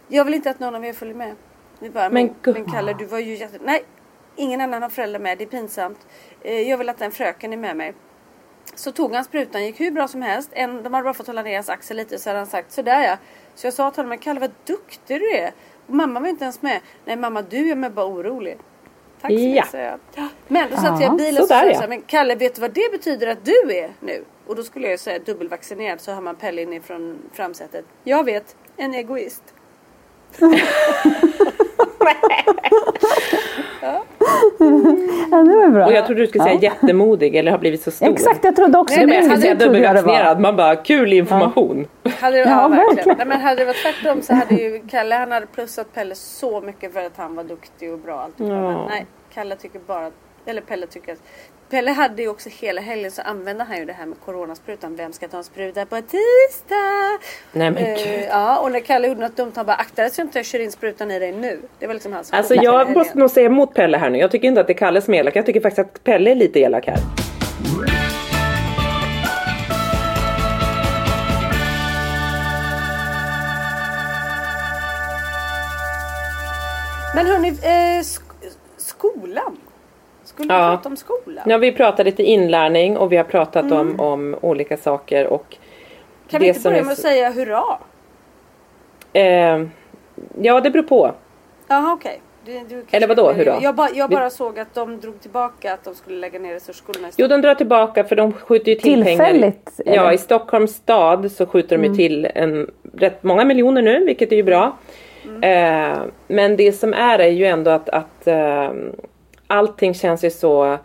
Jag vill inte att någon av er följer med. Vi bara, men Kalle, du var ju jätte... Nej. Ingen annan har föräldrar med, det är pinsamt. Jag vill att den fröken är med mig. Så tog han sprutan, gick hur bra som helst. De hade bara fått hålla ner hans axel lite, så hade han sagt, sådär ja. Så jag sa till honom, Kalle, vad duktig du är. Och mamma var inte ens med. Nej mamma, du är med, bara orolig. Tack så mycket, jag. Men då satt jag i bilen och så sa, men Kalle, vet du vad det betyder att du är nu? Och då skulle jag säga dubbelvaccinerad, så har man Pelle in ifrån framsätet. Jag vet, en egoist. Det var bra. Och jag trodde du skulle säga jättemodig eller har blivit så stor. Exakt, jag trodde också det. Jag säga dubbelvaccinerad, man bara, kul information. Hade det, verkligen. Nej, men hade det varit tvärtom så hade ju Kalle, han hade plussat Pelle så mycket för att han var duktig och bra. Men nej, Kalle tycker bara att Eller Pelle tycker att... Pelle hade ju också hela helgen så använde han ju det här med coronasprutan. Vem ska ta en spruta på tisdag? Nej men gud. Ja, och när Kalle gjorde något dumt han bara akta dig så inte jag kör in sprutan i dig nu. Det var liksom hans... Alltså jag måste nog säga emot Pelle här nu. Jag tycker inte att det är Kalle som är elak. Jag tycker faktiskt att Pelle är lite elak här. Men hörni, skolan. Skulle vi prata om skolan? Ja, vi pratade lite inlärning och vi har pratat om olika saker. Och kan vi inte börja med att säga hurra? Ja, det beror på. Jaha, okej. Okay. Eller vadå hurra? Jag bara såg att de drog tillbaka att de skulle lägga ner resursskolorna. Jo, de drar tillbaka för de skjuter ju till tillfälligt, pengar. Ja, i Stockholms stad så skjuter de ju till rätt många miljoner nu, vilket är ju bra. Men det som är ju ändå att allting känns ju så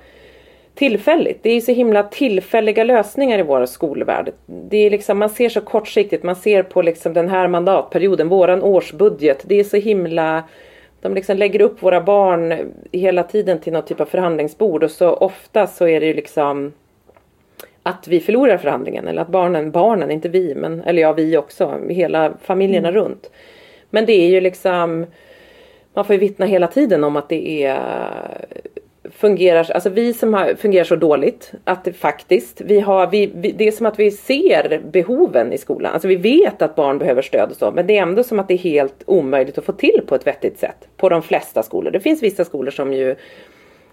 tillfälligt. Det är ju så himla tillfälliga lösningar i våra skolvärld. Det är liksom, man ser så kortsiktigt. Man ser på liksom den här mandatperioden, våran årsbudget. Det är så himla... De liksom lägger upp våra barn hela tiden till någon typ av förhandlingsbord. Och så ofta så är det ju liksom att vi förlorar förhandlingen. Eller att barnen inte vi, men, eller ja, vi också. Hela familjerna runt. Men det är ju liksom... Man får ju vittna hela tiden om att det fungerar, alltså vi som fungerar så dåligt att det faktiskt, det är som att vi ser behoven i skolan. Alltså vi vet att barn behöver stöd och så, men det är ändå som att det är helt omöjligt att få till på ett vettigt sätt på de flesta skolor. Det finns vissa skolor som ju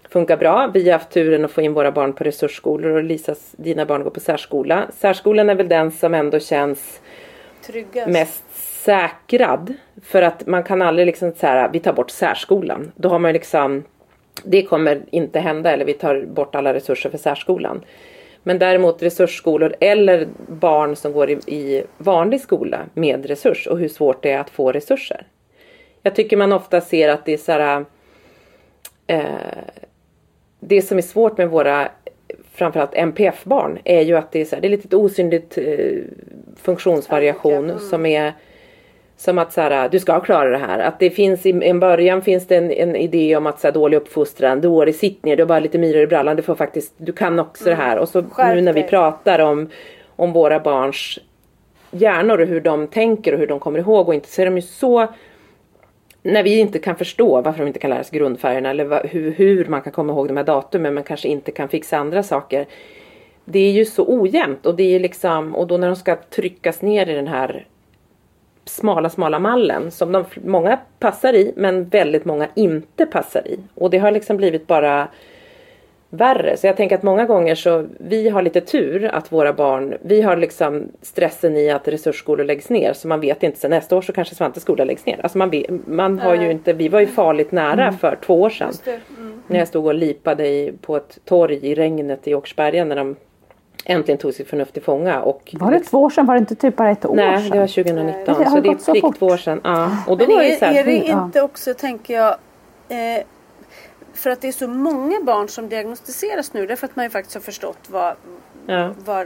funkar bra. Vi har haft turen att få in våra barn på resursskolor och Lisas, dina barn går på särskola. Särskolan är väl den som ändå känns tryggast. Mest säkrad, för att man kan aldrig liksom så här, vi tar bort särskolan, då har man liksom, det kommer inte hända, eller vi tar bort alla resurser för särskolan. Men däremot resursskolor eller barn som går i vanlig skola med resurs och hur svårt det är att få resurser. Jag tycker man ofta ser att det är så här, det som är svårt med våra framförallt MPF-barn är ju att det är så här, det är lite osynligt funktionsvariation som är som att så här, du ska klara det här. Att det finns i början finns det en idé om att så här, dålig uppfostran, dålig sittning, du har bara lite myror i brallan, du får faktiskt, du kan också det här. Och så nu när vi pratar om våra barns hjärnor och hur de tänker och hur de kommer ihåg och inte, så är de ju så, när vi inte kan förstå varför de inte kan lära sig grundfärgerna eller hur man kan komma ihåg de här datumen men kanske inte kan fixa andra saker. Det är ju så ojämnt och det är liksom, och då när de ska tryckas ner i den här smala mallen som många passar i men väldigt många inte passar i, och det har liksom blivit bara värre. Så jag tänker att många gånger så vi har lite tur att våra barn, vi har liksom stressen i att resursskolor läggs ner, så man vet inte, så nästa år så kanske Svantes skola läggs ner. Alltså man har ju inte, vi var ju farligt nära för 2 år sedan när jag stod och lipade på ett torg i regnet i Åkersberga när de äntligen tog sig förnuft till fånga. Och var det 2 år sedan? Var det inte typ bara ett år sedan? Nej, det var 2019. Det så det är så fort. 2 år sedan. Ja. Och då men är det inte också, tänker jag, för att det är så många barn som diagnostiseras nu, därför att man ju faktiskt har förstått vad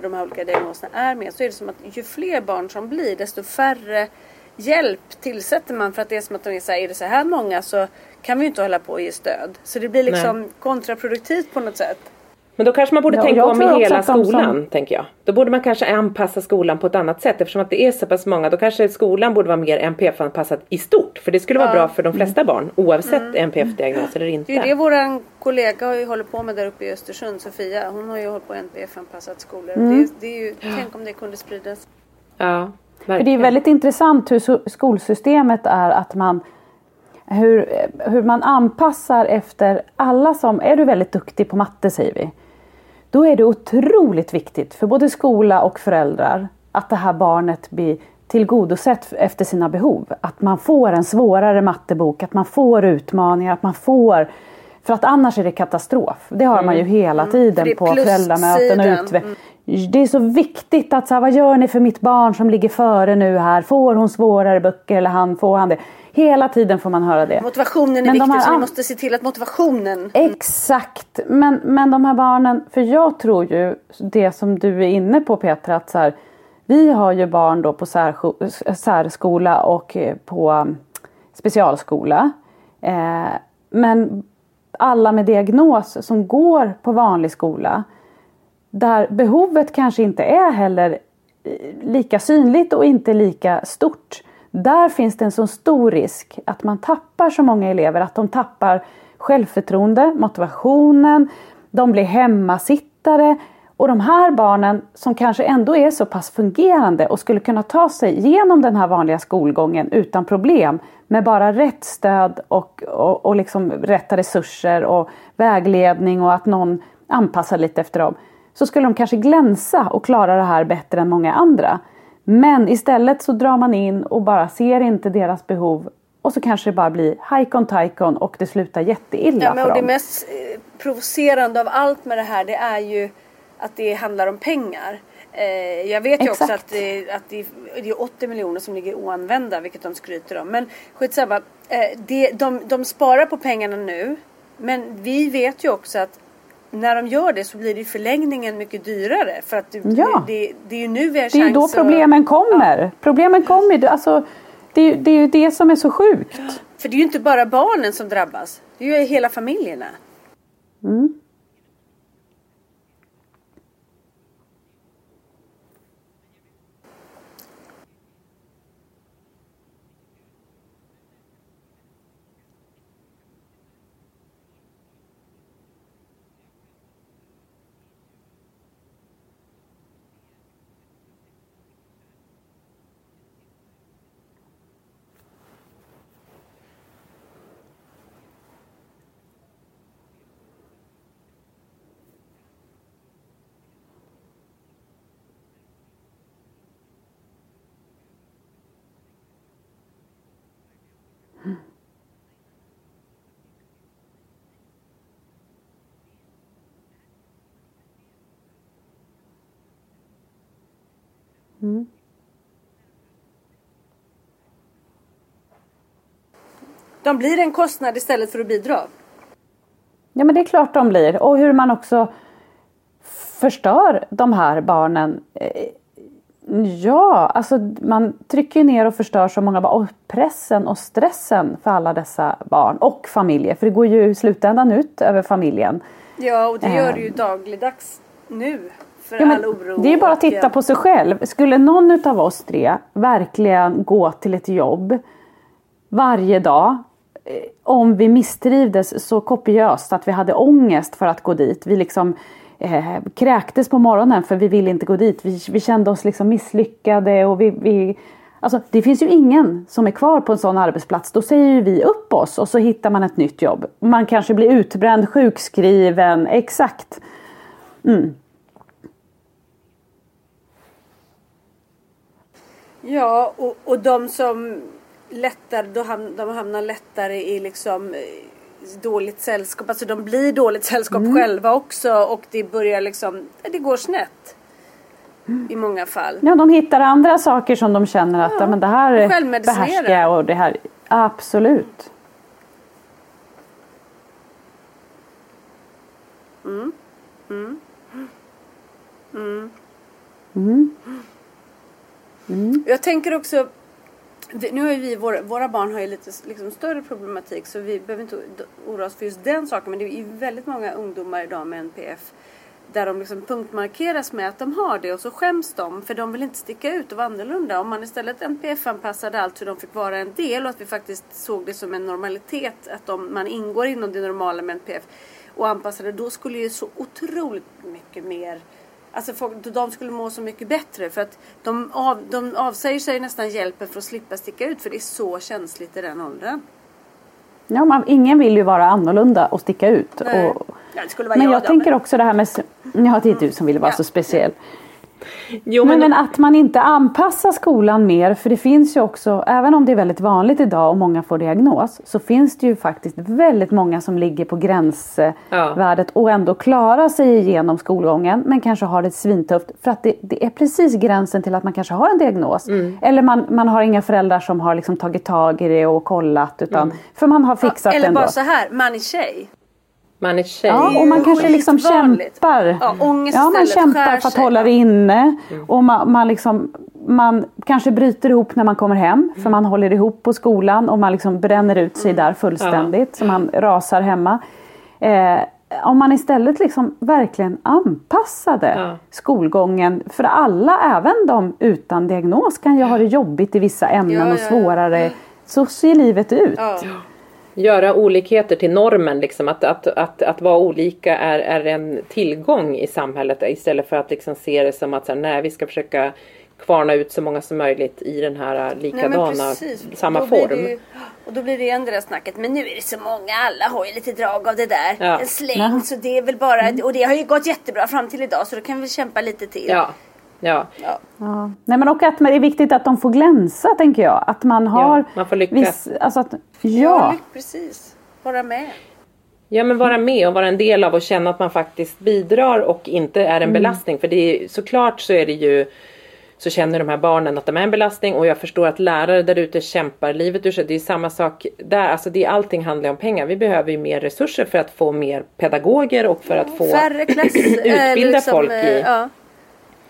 de här olika diagnoserna är med, så är det som att ju fler barn som blir, desto färre hjälp tillsätter man, för att det är som att de är så här, är det så här många så kan vi ju inte hålla på och ge stöd. Så det blir liksom kontraproduktivt på något sätt. Men då kanske man borde tänka om i hela skolan, tänker jag. Då borde man kanske anpassa skolan på ett annat sätt. Eftersom att det är så pass många, då kanske skolan borde vara mer MPF-anpassad i stort. För det skulle vara bra för de flesta barn, oavsett MPF-diagnos eller inte. Det är ju det vår kollega håller på med där uppe i Östersund, Sofia. Hon har ju hållit på MPF-anpassad skolor. Det är ju, tänk om det kunde spridas. Ja, verkligen. För det är väldigt intressant hur skolsystemet är, att man... Hur man anpassar efter alla som... Är du väldigt duktig på matte, säger vi, då är det otroligt viktigt för både skola och föräldrar att det här barnet blir tillgodosett efter sina behov. Att man får en svårare mattebok, att man får utmaningar, att man får... För att annars är det katastrof. Det har man ju hela tiden på föräldramöten och det är så viktigt att så här, vad gör ni för mitt barn som ligger före nu här? Får hon svårare böcker eller får han det? Hela tiden får man höra det. Motivationen är viktig, så vi måste se till att motivationen... Exakt. Men de här barnen, för jag tror ju det som du är inne på, Petra, att så här, vi har ju barn då på särskola och på specialskola. Men alla med diagnos som går på vanlig skola, där behovet kanske inte är heller lika synligt och inte lika stort, där finns det en så stor risk att man tappar så många elever, att de tappar självförtroende, motivationen, de blir hemmasittare. Och de här barnen som kanske ändå är så pass fungerande och skulle kunna ta sig igenom den här vanliga skolgången utan problem, med bara rätt stöd och liksom rätta resurser och vägledning och att någon anpassar lite efter dem, så skulle de kanske glänsa och klara det här bättre än många andra. Men istället så drar man in och bara ser inte deras behov, och så kanske det bara blir hajkon-tajkon och det slutar jätteilla för dem. Det mest provocerande av allt med det här, det är ju att det handlar om pengar. Jag vet ju också att det är 80 miljoner som ligger oanvända, vilket de skryter om. Men skitsamma, de sparar på pengarna nu. Men vi vet ju också att när de gör det så blir det i förlängningen mycket dyrare. För att det är ju nu vi har chansen. Det är ju då problemen kommer. Ja. Problemen kommer. Alltså, det är ju det som är så sjukt. För det är ju inte bara barnen som drabbas. Det är ju hela familjerna. Mm. Mm. De blir en kostnad istället för att bidra. Ja, men det är klart de blir. Och hur man också förstör de här barnen. Ja, alltså man trycker ner och förstör så många barn. Och pressen och stressen för alla dessa barn och familjer. För det går ju i slutändan ut över familjen. Ja, och det gör det ju dagligdags nu. Det är bara att titta på sig själv. Skulle någon utav oss tre verkligen gå till ett jobb varje dag om vi misstrivdes så kopiöst att vi hade ångest för att gå dit? Vi liksom kräktes på morgonen för vi ville inte gå dit. Vi kände oss liksom misslyckade. Och alltså, det finns ju ingen som är kvar på en sån arbetsplats. Då säger ju vi upp oss och så hittar man ett nytt jobb. Man kanske blir utbränd, sjukskriven, exakt. Mm. Ja, och de som hamnar lättare i liksom dåligt sällskap. Alltså de blir dåligt sällskap själva också. Och det börjar liksom, det går snett i många fall. Ja, de hittar andra saker som de känner att men det här behärskar jag och det här, absolut. Mm, mm, mm, mm. Mm. Jag tänker också, nu har ju våra barn har ju lite liksom större problematik, så vi behöver inte oroa oss för just den saken. Men det är ju väldigt många ungdomar idag med NPF där de liksom punktmarkeras med att de har det, och så skäms de för de vill inte sticka ut och vara annorlunda. Om man istället NPF-anpassade allt hur de fick vara en del, och att vi faktiskt såg det som en normalitet att man ingår inom det normala med NPF och anpassade, då skulle ju så otroligt mycket mer. Alltså de skulle må så mycket bättre, för att de avsäger sig nästan hjälpen för att slippa sticka ut, för det är så känsligt i den åldern. Ja, ingen vill ju vara annorlunda och sticka ut. Och, ja, det skulle vara men jag tänker också det här med... Ja, det är du som vill vara så speciell. Jo, men att man inte anpassar skolan mer, för det finns ju också, även om det är väldigt vanligt idag och många får diagnos, så finns det ju faktiskt väldigt många som ligger på gränsvärdet och ändå klarar sig igenom skolgången, men kanske har det svintufft för att det är precis gränsen till att man kanske har en diagnos eller man har inga föräldrar som har liksom tagit tag i det och kollat, utan för man har fixat eller bara ändå. Så här, man är tjej. Man är tjej. Ja, och man kanske liksom kämpar. Ja, man kämpar för att hålla det inne. Och man kanske bryter ihop när man kommer hem. För man håller ihop på skolan. Och man liksom bränner ut sig där fullständigt. Så man rasar hemma. Om man istället liksom verkligen anpassade skolgången för alla, även de utan diagnos kan ju ha det jobbigt i vissa ämnen och svårare. Så ser livet ut. Ja. Göra olikheter till normen, liksom, att vara olika är en tillgång i samhället istället för att liksom se det som att så här, nej, vi ska försöka kvarna ut så många som möjligt i den här likadana, samma form. Ju, och då blir det ju ändå det snacket, men nu är det så många, alla har ju lite drag av det där, en släng, så det är väl bara, och det har ju gått jättebra fram till idag, så då kan vi kämpa lite till. Ja. Nej, men och att det är viktigt att de får glänsa, tänker jag, att man har man får lyckas. Precis, vara med. Ja, men vara med och vara en del av och känna att man faktiskt bidrar och inte är en belastning, för det är, såklart så är det ju, så känner de här barnen att de är en belastning, och jag förstår att lärare där ute kämpar livet ur sig. Det är samma sak där, alltså det är, allting handlar om pengar. Vi behöver ju mer resurser för att få mer pedagoger och för att få färre klasser, utbilda liksom, folk i.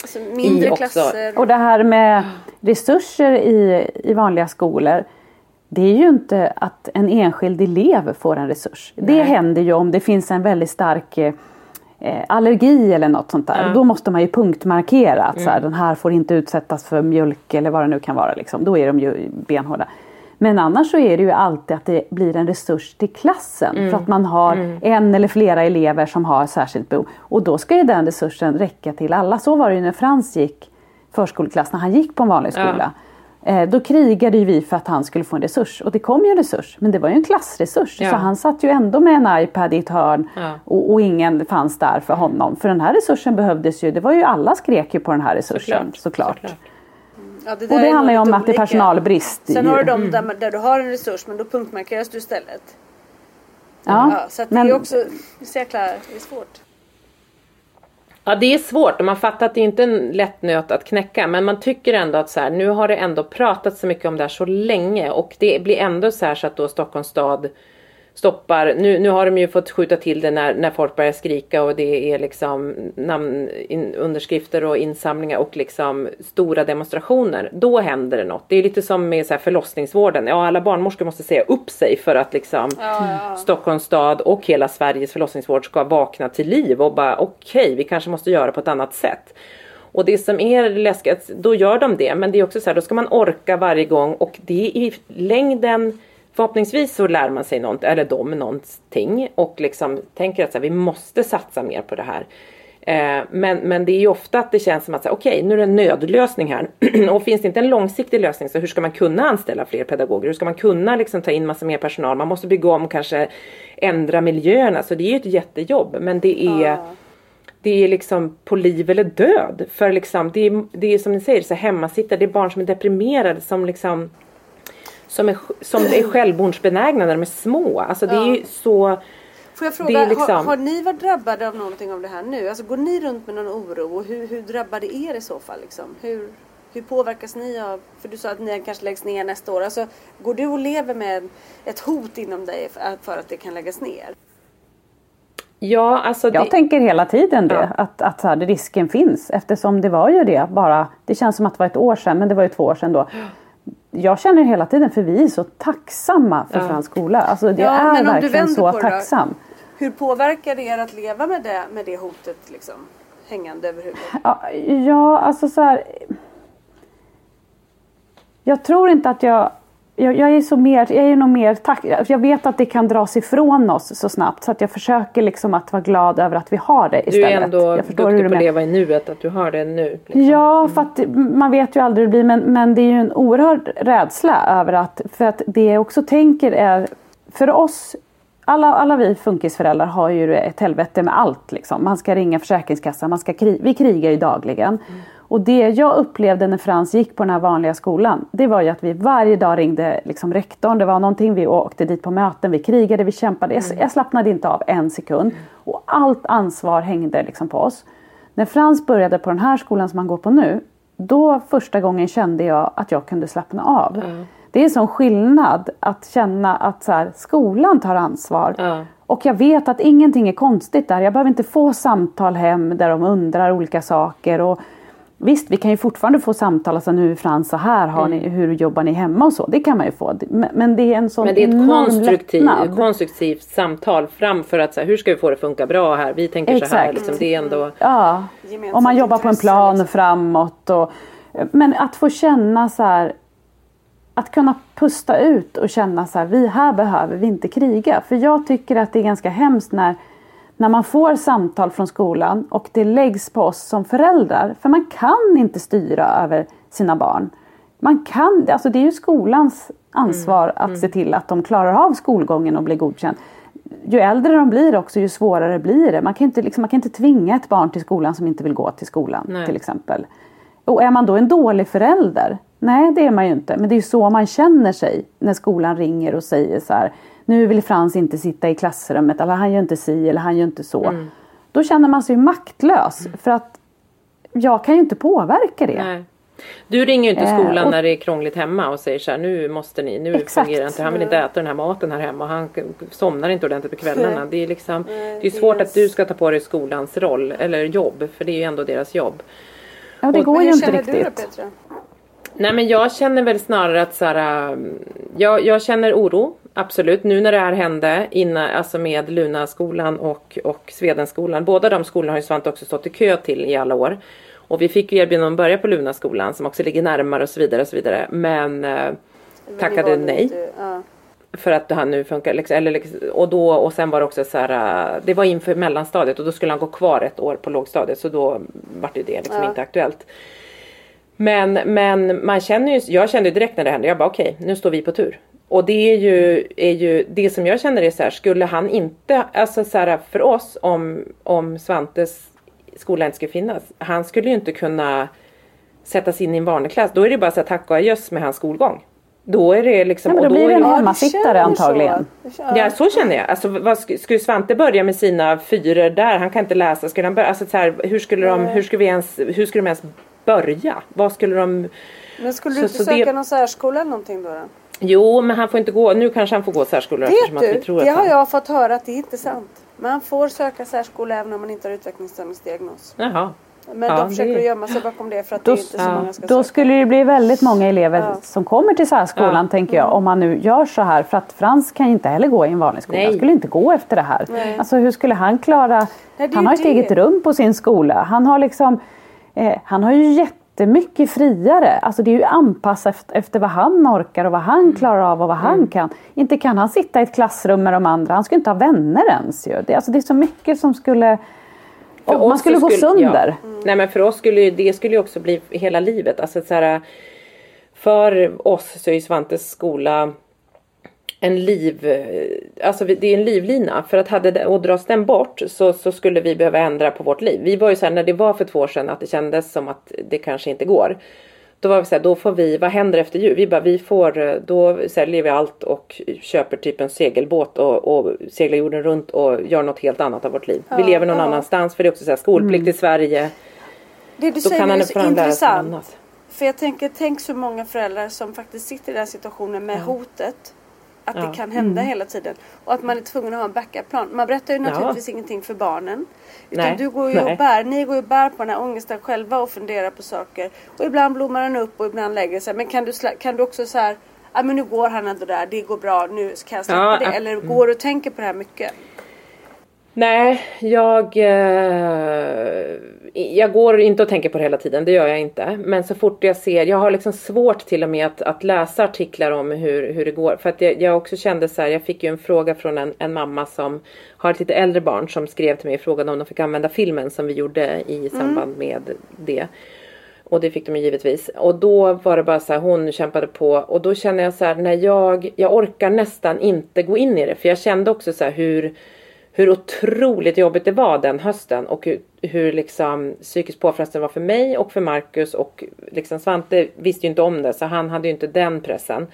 Alltså mindre klasser. Och det här med resurser i vanliga skolor, det är ju inte att en enskild elev får en resurs. Nej. Det händer ju om det finns en väldigt stark allergi eller något sånt där. Då måste man ju punktmarkera att så här, den här får inte utsättas för mjölk eller vad det nu kan vara. Liksom. Då är de ju benhårda. Men annars så är det ju alltid att det blir en resurs till klassen. För att man har en eller flera elever som har särskilt behov. Och då ska ju den resursen räcka till alla. Så var det ju när Frans gick förskoleklass, när han gick på en vanlig skola. Då krigade ju vi för att han skulle få en resurs. Och det kom ju en resurs. Men det var ju en klassresurs. Så han satt ju ändå med en iPad i ett hörn. Och ingen fanns där för honom. För den här resursen behövdes ju. Det var ju, alla skrek ju på den här resursen. Såklart. Ja, det och det handlar ju om att det är personalbrist. Sen har du de där du har en resurs. Men då punktmarkeras du istället. Så att det är också säkert, det är svårt. Ja, det är svårt, och man fattar att det inte är en lätt nöt att knäcka, men man tycker ändå att så här, nu har det ändå pratat så mycket om det här så länge, och det blir ändå så här så att då Stockholms stad stoppar, nu har de ju fått skjuta till det när folk börjar skrika, och det är liksom underskrifter och insamlingar och liksom stora demonstrationer, då händer det något. Det är lite som med så här förlossningsvården, alla barnmorskor måste säga upp sig för att liksom Stockholms stad och hela Sveriges förlossningsvård ska vakna till liv och bara okej, vi kanske måste göra på ett annat sätt. Och det som är läskigt, då gör de det, men det är också så här, då ska man orka varje gång, och det är i längden. Förhoppningsvis så lär man sig något, eller de någonting, och liksom tänker att så här, vi måste satsa mer på det här. Men det är ju ofta att det känns som att okej, nu är det en nödlösning här. Och finns det inte en långsiktig lösning, så hur ska man kunna anställa fler pedagoger? Hur ska man kunna liksom ta in massa mer personal? Man måste bygga om och kanske ändra miljöerna. Så det är ju ett jättejobb, men det är liksom på liv eller död. För liksom, det är som ni säger, så hemmasittare, det är barn som är deprimerade, som liksom... Som är självmordsbenägna när de är små. Alltså det är ju så... Får jag fråga, liksom... har ni varit drabbade av någonting av det här nu? Alltså går ni runt med någon oro? Och hur drabbade är i så fall? Liksom? Hur påverkas ni av... För du sa att ni kanske läggs ner nästa år. Alltså går du och lever med ett hot inom dig för att det kan läggas ner? Ja, alltså jag tänker hela tiden det. Ja. Att så här, risken finns. Eftersom det var ju det. Bara, det känns som att det var ett år sedan. Men det var ju 2 år sedan då. Jag känner hela tiden, för vi är så tacksamma för Frans skola. Alltså det är verkligen så tacksam. Då, hur påverkar det er att leva med det hotet liksom, hängande över huvudet? Ja, alltså så här... Jag tror inte att jag är så mer... Jag är nog mer jag vet att det kan dras ifrån oss så snabbt. Så att jag försöker liksom att vara glad över att vi har det istället. Du är ändå duktig på att leva i nuet, att du har det nu. Liksom. Ja, för att man vet ju aldrig hur det blir. Men det är ju en oerhörd rädsla över att... För att det jag också tänker är... För oss, alla vi funkisföräldrar har ju ett helvete med allt. Liksom. Man ska ringa Försäkringskassan, vi krigar ju dagligen. Och det jag upplevde när Frans gick på den här vanliga skolan, det var ju att vi varje dag ringde liksom rektorn. Det var någonting, vi åkte dit på möten, vi krigade, vi kämpade. Jag slappnade inte av en sekund. Och allt ansvar hängde liksom på oss. När Frans började på den här skolan som han går på nu, då första gången kände jag att jag kunde slappna av. Det är sån skillnad att känna att så här, skolan tar ansvar. Och jag vet att ingenting är konstigt där. Jag behöver inte få samtal hem där de undrar olika saker och... Visst, vi kan ju fortfarande få samtal, alltså nu Frans och här, har ni, hur jobbar ni hemma och så. Det kan man ju få. Men det är en sån konstruktivt samtal framför att så här, hur ska vi få det funka bra här? Vi tänker exakt så här. Liksom, det är ändå... Ja, om man jobbar på en plan liksom framåt. Och, men att få känna så här, att kunna pusta ut och känna så här, vi här behöver vi inte kriga. För jag tycker att det är ganska hemskt när man får samtal från skolan och det läggs på oss som föräldrar. För man kan inte styra över sina barn. Man kan, alltså det är ju skolans ansvar att se till att de klarar av skolgången och blir godkänd. Ju äldre de blir också, ju svårare blir det. Man kan inte tvinga ett barn till skolan som inte vill gå till skolan, till exempel. Och är man då en dålig förälder? Nej, det är man ju inte. Men det är ju så man känner sig när skolan ringer och säger så här: nu vill Frans inte sitta i klassrummet, eller han gör inte si eller han gör inte så. Mm. Då känner man sig maktlös för att jag kan ju inte påverka det. Nej. Du ringer ju inte skolan när det är krångligt hemma och säger så här, nu måste ni, nu fungerar inte, han vill inte äta den här maten här hemma och han somnar inte ordentligt på kvällarna. Det är liksom, det är svårt att du ska ta på dig skolans roll eller jobb, för det är ju ändå deras jobb. Ja, det går ju inte riktigt. Hur känner du då, Petra? Nej, men jag känner väl snarare att så här, jag känner oro, absolut. Nu när det här hände innan, alltså med Lunaskolan och Svedenskolan. Båda de skolorna har ju Svante också stått i kö till i alla år. Och vi fick ju erbjudande att börja på Lunaskolan som också ligger närmare och så vidare och så vidare. Men tackade nej. Inte, ja. För att han nu funkar liksom, och sen var det också så här, det var inför mellanstadiet och då skulle han gå kvar ett år på lågstadiet, så då var det liksom inte aktuellt. Men man känner ju, jag kände ju direkt när det hände, jag bara okej, nu står vi på tur. Och det är ju det som jag känner är så här, skulle han inte, alltså så här, för oss, om Svantes skola inte skulle finnas, han skulle ju inte kunna sättas in i en vanlig klass. Då är det bara så här, tack och adjöss med hans skolgång. Då är det liksom... Nej, men då blir det en hemmasittare antagligen. Ja, så känner jag. Alltså, skulle Svante börja med sina fyror där? Han kan inte läsa. Skulle han börja, alltså, så här, hur skulle de ens börja? Vad skulle de... Men skulle du inte söka någon särskola eller någonting då? Jo, men han får inte gå... Nu kanske han får gå särskola. Jag har fått höra att det inte är sant. Men han får söka särskola även om man inte har utvecklingsstörningsdiagnos. Jaha. Men de försöker gömma sig bakom det för att det är inte så många ska Då skulle det bli väldigt många elever som kommer till särskolan, tänker jag. Om man nu gör så här, för att Frans kan inte heller gå i en vanlig skola. Nej. Han skulle inte gå efter det här. Nej. Alltså hur skulle han klara... Nej, han har ett eget rum på sin skola. Han har liksom... han har ju jättemycket friare. Alltså det är ju anpassat efter vad han orkar och vad han klarar av och vad han kan. Inte kan han sitta i ett klassrum med de andra. Han skulle inte ha vänner ens ju. Det är så mycket som skulle... Och man skulle gå sönder. Ja. Nej, men för oss skulle ju också bli hela livet. Alltså så här, för oss så är ju Svantes skola det är en livlina. För att dras den bort så skulle vi behöva ändra på vårt liv. Vi var ju så här, när det var för 2 år sedan att det kändes som att det kanske inte går. Då var vi så här, då får vi, vad händer efter jul? Då säljer vi allt och köper typ en segelbåt och seglar jorden runt och gör något helt annat av vårt liv. Vi lever någon annanstans, för det är också så här, skolplikt i Sverige. Det du säger är så intressant. För jag tänker, tänk så många föräldrar som faktiskt sitter i den här situationen med hotet. Att det kan hända hela tiden. Och att man är tvungen att ha en backup-plan. Man berättar ju naturligtvis ingenting för barnen. Utan ni går ju och bär på den här ångesten själva och funderar på saker. Och ibland blommar den upp och ibland lägger sig. Men kan du också så här, men nu går han ändå där, det går bra, nu kan jag släppa det. Eller går du och tänker på det här mycket? Nej, jag går inte och tänker på det hela tiden, det gör jag inte. Men så fort jag har liksom svårt till och med att läsa artiklar om hur det går. För att jag också kände så här, jag fick ju en fråga från en mamma som har ett lite äldre barn som skrev till mig och frågade om de fick använda filmen som vi gjorde i samband med det. Och det fick de givetvis. Och då var det bara så här, hon kämpade på. Och då kände jag så här, när jag orkar nästan inte gå in i det. För jag kände också så här hur otroligt jobbigt det var den hösten och hur liksom psykisk påfrestning var för mig och för Marcus, och liksom Svante visste ju inte om det, så han hade ju inte den pressen.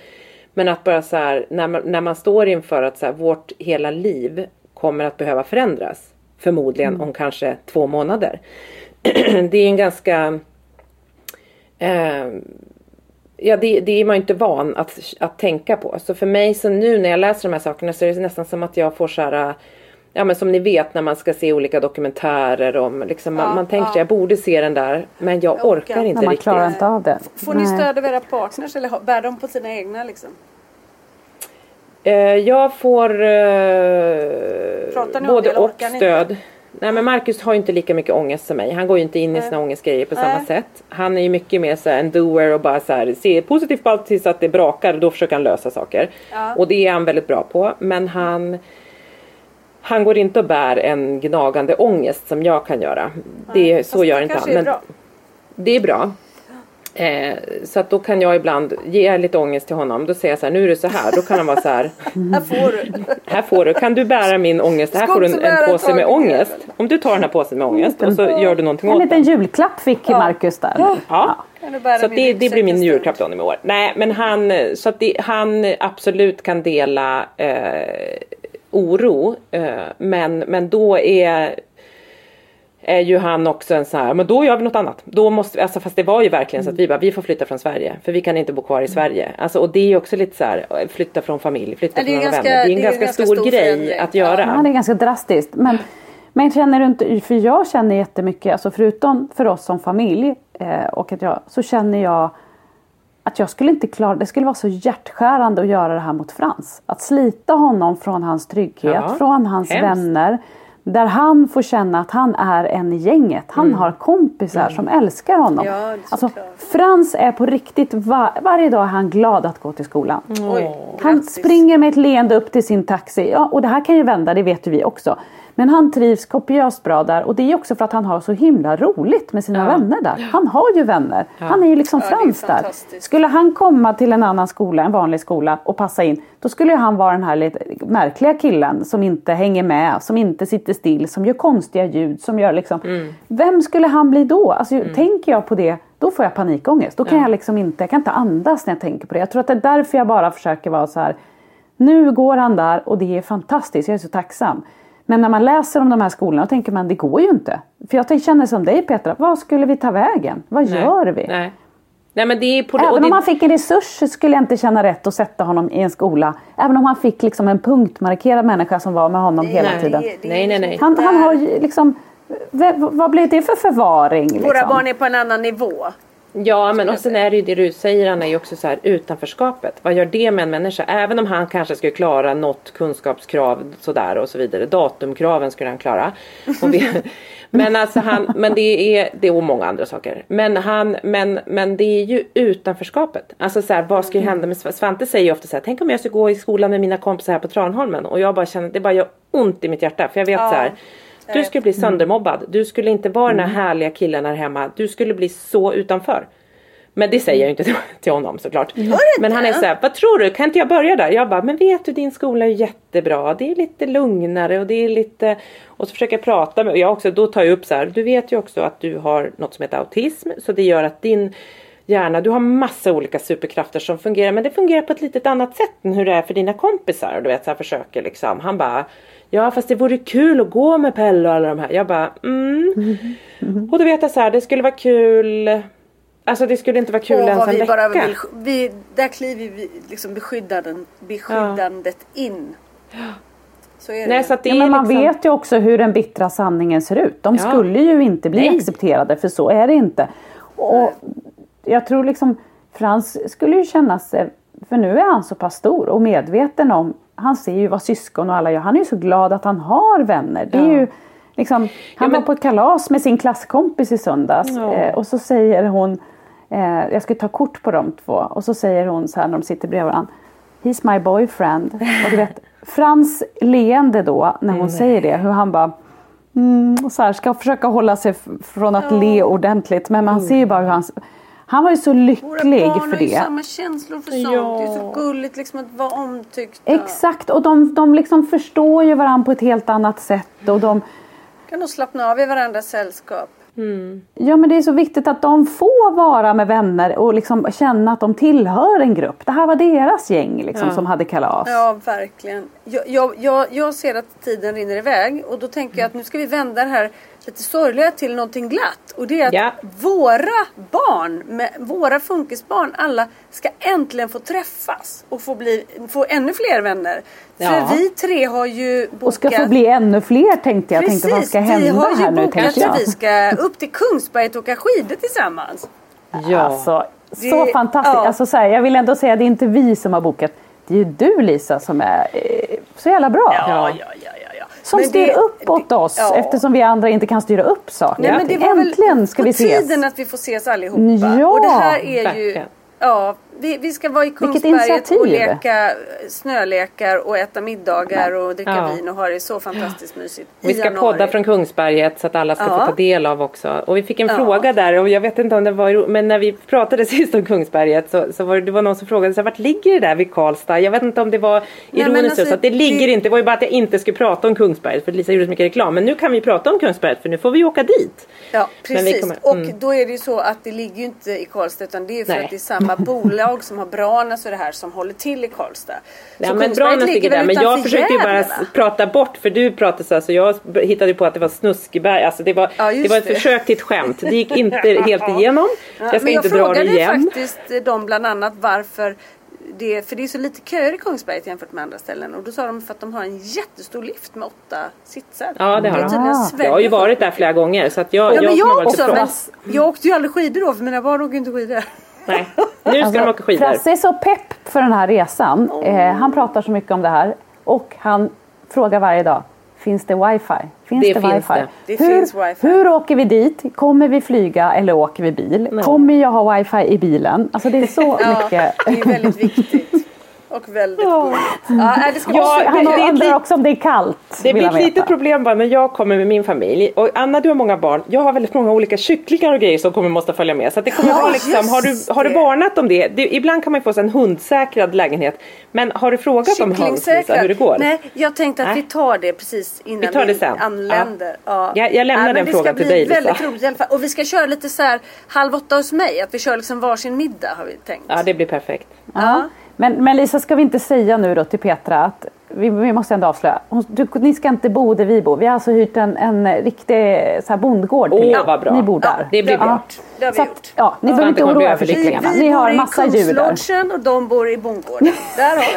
Men att bara så här, när man står inför att så här, vårt hela liv kommer att behöva förändras förmodligen om kanske 2 månader. Det är en ganska det är man ju inte van att tänka på. Så för mig, så nu när jag läser de här sakerna, så är det nästan som att jag får så här, ja, men som ni vet när man ska se olika dokumentärer om, liksom, man tänker sig jag borde se den där, men jag orkar inte man riktigt. Klarar inte av det. Får ni stöd av era partners eller bär de på sina egna liksom? Jag får både och stöd. Inte? Nej, men Marcus har ju inte lika mycket ångest som mig. Han går ju inte in i sina ångestgrejer på samma sätt. Han är ju mycket mer så här en doer och bara så här, ser positivt på allt tills att det brakar. Då försöker han lösa saker. Ja. Och det är han väldigt bra på. Men han går inte och bär en gnagande ångest som jag kan göra. Det, så fast gör det inte han. Men det är bra. Så att då kan jag ibland ge lite ångest till honom. Då säger jag så här, nu är det så här. Då kan han vara så här. Här får du. Kan du bära min ångest? Här får du en påse med ångest. Om du tar den här påsen med ångest och så gör du någonting åt den. En liten julklapp fick Marcus där. Ja. Så det blir min julklapp då i år. Nej, men han absolut kan dela oro. Men då är ju han också en så här, men då gör vi något annat. Då måste vi, alltså, fast det var ju verkligen så att vi får flytta från Sverige. För vi kan inte bo kvar i Sverige. Alltså, och det är ju också lite så här, flytta från familj, flytta från vänner. Det är en ganska stor grej att göra. Ja, det är ganska drastiskt. Men känner du inte, för jag känner jättemycket, alltså förutom för oss som familj, och att så känner jag att jag skulle inte klara, det skulle vara så hjärtskärande att göra det här mot Frans. Att slita honom från hans trygghet, från hans vänner. Där han får känna att han är en i gänget. Han har kompisar som älskar honom. Ja, alltså, Frans är på riktigt varje dag är han glad att gå till skolan. Han springer med ett leende upp till sin taxi. Ja, och det här kan ju vända, det vet ju vi också. Men han trivs kopiöst bra där. Och det är också för att han har så himla roligt med sina vänner där. Han har ju vänner. Ja. Han är ju liksom Frans där. Skulle han komma till en annan skola, en vanlig skola och passa in. Då skulle han vara den här lite märkliga killen som inte hänger med. Som inte sitter still. Som gör konstiga ljud. Som gör liksom... Vem skulle han bli då? Alltså, tänker jag på det, då får jag panikångest. Då kan jag liksom inte... Jag kan inte andas när jag tänker på det. Jag tror att det är därför jag bara försöker vara så här. Nu går han där och det är fantastiskt. Jag är så tacksam. Men när man läser om de här skolorna och tänker man, det går ju inte. För jag känner som dig Petra, vad skulle vi ta vägen? Vad gör vi? Nej, men det är även om han fick en resurs så skulle jag inte känna rätt att sätta honom i en skola. Även om han fick liksom en punktmarkerad människa som var med honom hela tiden. Nej. Han har liksom, vad blir det för förvaring? Liksom? Våra barn är på en annan nivå. Ja, men och sen är det ju det du säger, han är ju också så här utanförskapet. Vad gör det med en människa? Även om han kanske skulle klara något kunskapskrav sådär och så vidare. Datumkraven skulle han klara. Men alltså det är och många andra saker. Men det är ju utanförskapet. Alltså så här, vad ska ju hända med Svante säger ju ofta så här, tänk om jag skulle gå i skolan med mina kompisar här på Tranholmen. Och jag bara känner, det bara gör ont i mitt hjärta. För jag vet så här. Du skulle bli söndermobbad. Du skulle inte vara den här härliga killen här hemma. Du skulle bli så utanför. Men det säger jag ju inte till honom såklart. Men han är så här, vad tror du? Kan inte jag börja där? Jag bara, men vet du, din skola är jättebra. Det är lite lugnare och det är lite... Och så försöker jag prata med... Jag också, då tar jag upp så här, du vet ju också att du har något som heter autism. Så det gör att din hjärna... Du har massa olika superkrafter som fungerar. Men det fungerar på ett litet annat sätt än hur det är för dina kompisar. Och du vet, så här försöker liksom... Han bara... Ja, fast det vore kul att gå med Pelle och alla de här. Jag bara, Och då vet jag så här, det skulle vara kul. Alltså det skulle inte vara kul ens en vecka. Där kliver vi liksom beskyddandet in. Så är det. Nej, så att det är men man liksom... vet ju också hur den bittra sanningen ser ut. De skulle ju inte bli accepterade, för så är det inte. Och jag tror liksom, Frans skulle ju känna sig, för nu är han så pass stor och medveten om. Han ser ju vad syskon och alla gör. Han är ju så glad att han har vänner. Det är ju liksom, var på ett kalas med sin klasskompis i söndags. Och så säger hon... jag ska ta kort på de två. Och så säger hon så här när de sitter bredvid varandra. He's my boyfriend. Och du vet, Frans leende då när hon säger det. Hur han bara... så här, ska försöka hålla sig från att le ordentligt. Men man ser ju bara hur han... Han var ju så lycklig för det. Våra barn har ju samma känslor för sånt. Det är så gulligt liksom att vara omtyckt. Exakt. Och de liksom förstår ju varandra på ett helt annat sätt. Och de kan nog slappna av i varandras sällskap. Mm. Ja, men det är så viktigt att de får vara med vänner och liksom känna att de tillhör en grupp. Det här var deras gäng liksom, som hade kalas. Ja, verkligen. Jag ser att tiden rinner iväg och då tänker jag att nu ska vi vända det här lite sorgliga till någonting glatt. Och det är att våra barn, våra funkisbarn, alla ska äntligen få träffas och få ännu fler vänner. Ja. För vi tre har ju bokat... Och ska få bli ännu fler, tänkte jag. Precis, tänkte, vad ska hända här nu, tänkte jag. Vi har ju bokat att vi ska upp till Kongsberg och åka skidor tillsammans. Ja. Alltså, det, så fantastiskt. Ja. Alltså, så här, jag vill ändå säga att det är inte vi som har bokat. Det är ju du, Lisa, som är så jävla bra. Ja. Som styr uppåt oss, eftersom vi andra inte kan styra upp saker. Nej, men det var äntligen ska vi ses. Det är tiden att vi får ses allihopa. Ja, och det här är verkligen. Ja, vi ska vara i Kungsberget och leka snölekar och äta middagar och dricka vin och ha det så fantastiskt mysigt. Vi ska podda från Kungsberget så att alla ska få ta del av också. Och vi fick en fråga där, och jag vet inte om det var, men när vi pratade sist om Kungsberget så var det var någon som frågade så här, vart ligger det där vid Karlstad? Jag vet inte om det var ironiskt så att det ligger inte. Det var ju bara att jag inte skulle prata om Kungsberget för Lisa gjorde så mycket reklam. Men nu kan vi prata om Kungsberget för nu får vi åka dit. Ja, precis. Och då är det ju så att det ligger ju inte i Karlstad utan det är ju för att det är samma bolag som har Branas och det här som håller till i Karlstad. Ja, men Branas ligger där, men jag försökte ju bara prata bort, för du pratade så här, så jag hittade på att det var Snuskeberg. Alltså det var ett försök till ett skämt. Det gick inte helt igenom. Jag ska inte dra det igen. Jag frågade faktiskt dem bland annat varför det, för det är så lite köer i Kongsberget jämfört med andra ställen. Och då sa de för att de har en jättestor lift med 8 sitsar. Ja, det har de. Jag har ju varit där flera gånger. Så att jag åkte ju aldrig skidor då, för mina barn åker inte skidor. Nej, nu ska de åka skidor. Frasse är så pepp för den här resan. Han pratar så mycket om det här. Och han frågar varje dag, finns det wifi? Finns det wifi. Hur åker vi dit? Kommer vi flyga eller åker vi bil? Nej. Kommer jag ha wifi i bilen? Alltså det är så mycket. Det är väldigt viktigt. Och väldigt god. Han undrar också om det är kallt. Det blir ett litet problem bara när jag kommer med min familj. Och Anna, du har många barn. Jag har väldigt många olika kycklingar och grejer som måste följa med. Så att det kommer vara liksom, har du varnat om det? Ibland kan man få en hundsäkrad lägenhet. Men har du frågat om hundsäkrad hur det går? Nej, jag tänkte att vi tar det precis innan vi anländer. Ja. Jag lämnar den frågan till dig, Lisa. Det ska bli väldigt roligt i alla fall. Och vi ska köra lite så här 20:30 hos mig. Att vi kör liksom varsin middag har vi tänkt. Ja, det blir perfekt. Ja. Men Lisa, ska vi inte säga nu då till Petra att vi måste ändå avslöja. Ni ska inte bo där vi bor. Vi har alltså hyrt en riktig så här bondgård till vad bra. Ni bor där. Ja, det blir bra. Det har vi gjort. Ja, ni behöver inte oroa för kycklingarna. Ni har en massa djur där. Och de bor i bondgården. Där har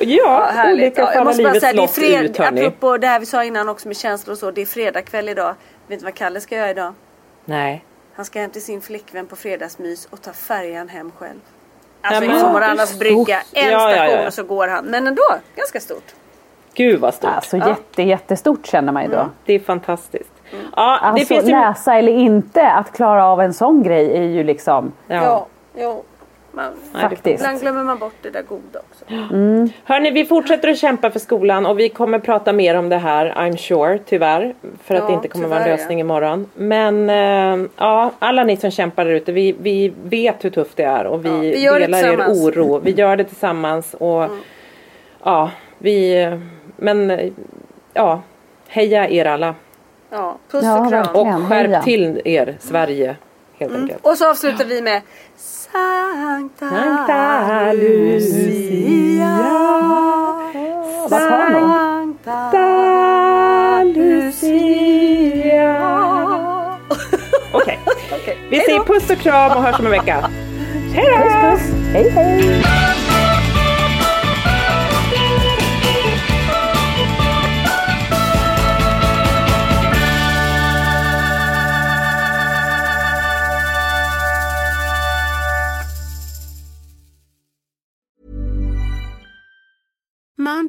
vi det. Olika fall av livets loft ut, hörni. Apropå det här vi sa innan också med känslor och så. Det är fredagkväll idag. Vet du vad Kalle ska göra idag? Nej. Han ska hem till sin flickvän på fredagsmys och ta färjan hem själv. Alltså i Sommarallas brygga, en station och så går han. Men ändå, ganska stort. Gud vad stort. Alltså jättestort känner man ju då. Det är fantastiskt. Mm. Ja, det alltså finns ju... läsa eller inte, att klara av en sån grej är ju liksom... Ibland glömmer man bort det där goda också. Mm. Hörni, vi fortsätter att kämpa för skolan och vi kommer prata mer om det här, I'm sure, tyvärr. För att det inte kommer vara en lösning imorgon. Men alla ni som kämpar där ute, vi vet hur tufft det är. Och vi delar er oro. Vi gör det tillsammans. Och heja er alla. Ja, puss och kram. Och skärp till er, Sverige. Och så avslutar vi med Sankta Lucia, Sankta Lucia. Okej. Vi säger puss och kram och hörs om en vecka. Hej då! Puss. Hej hej! Mom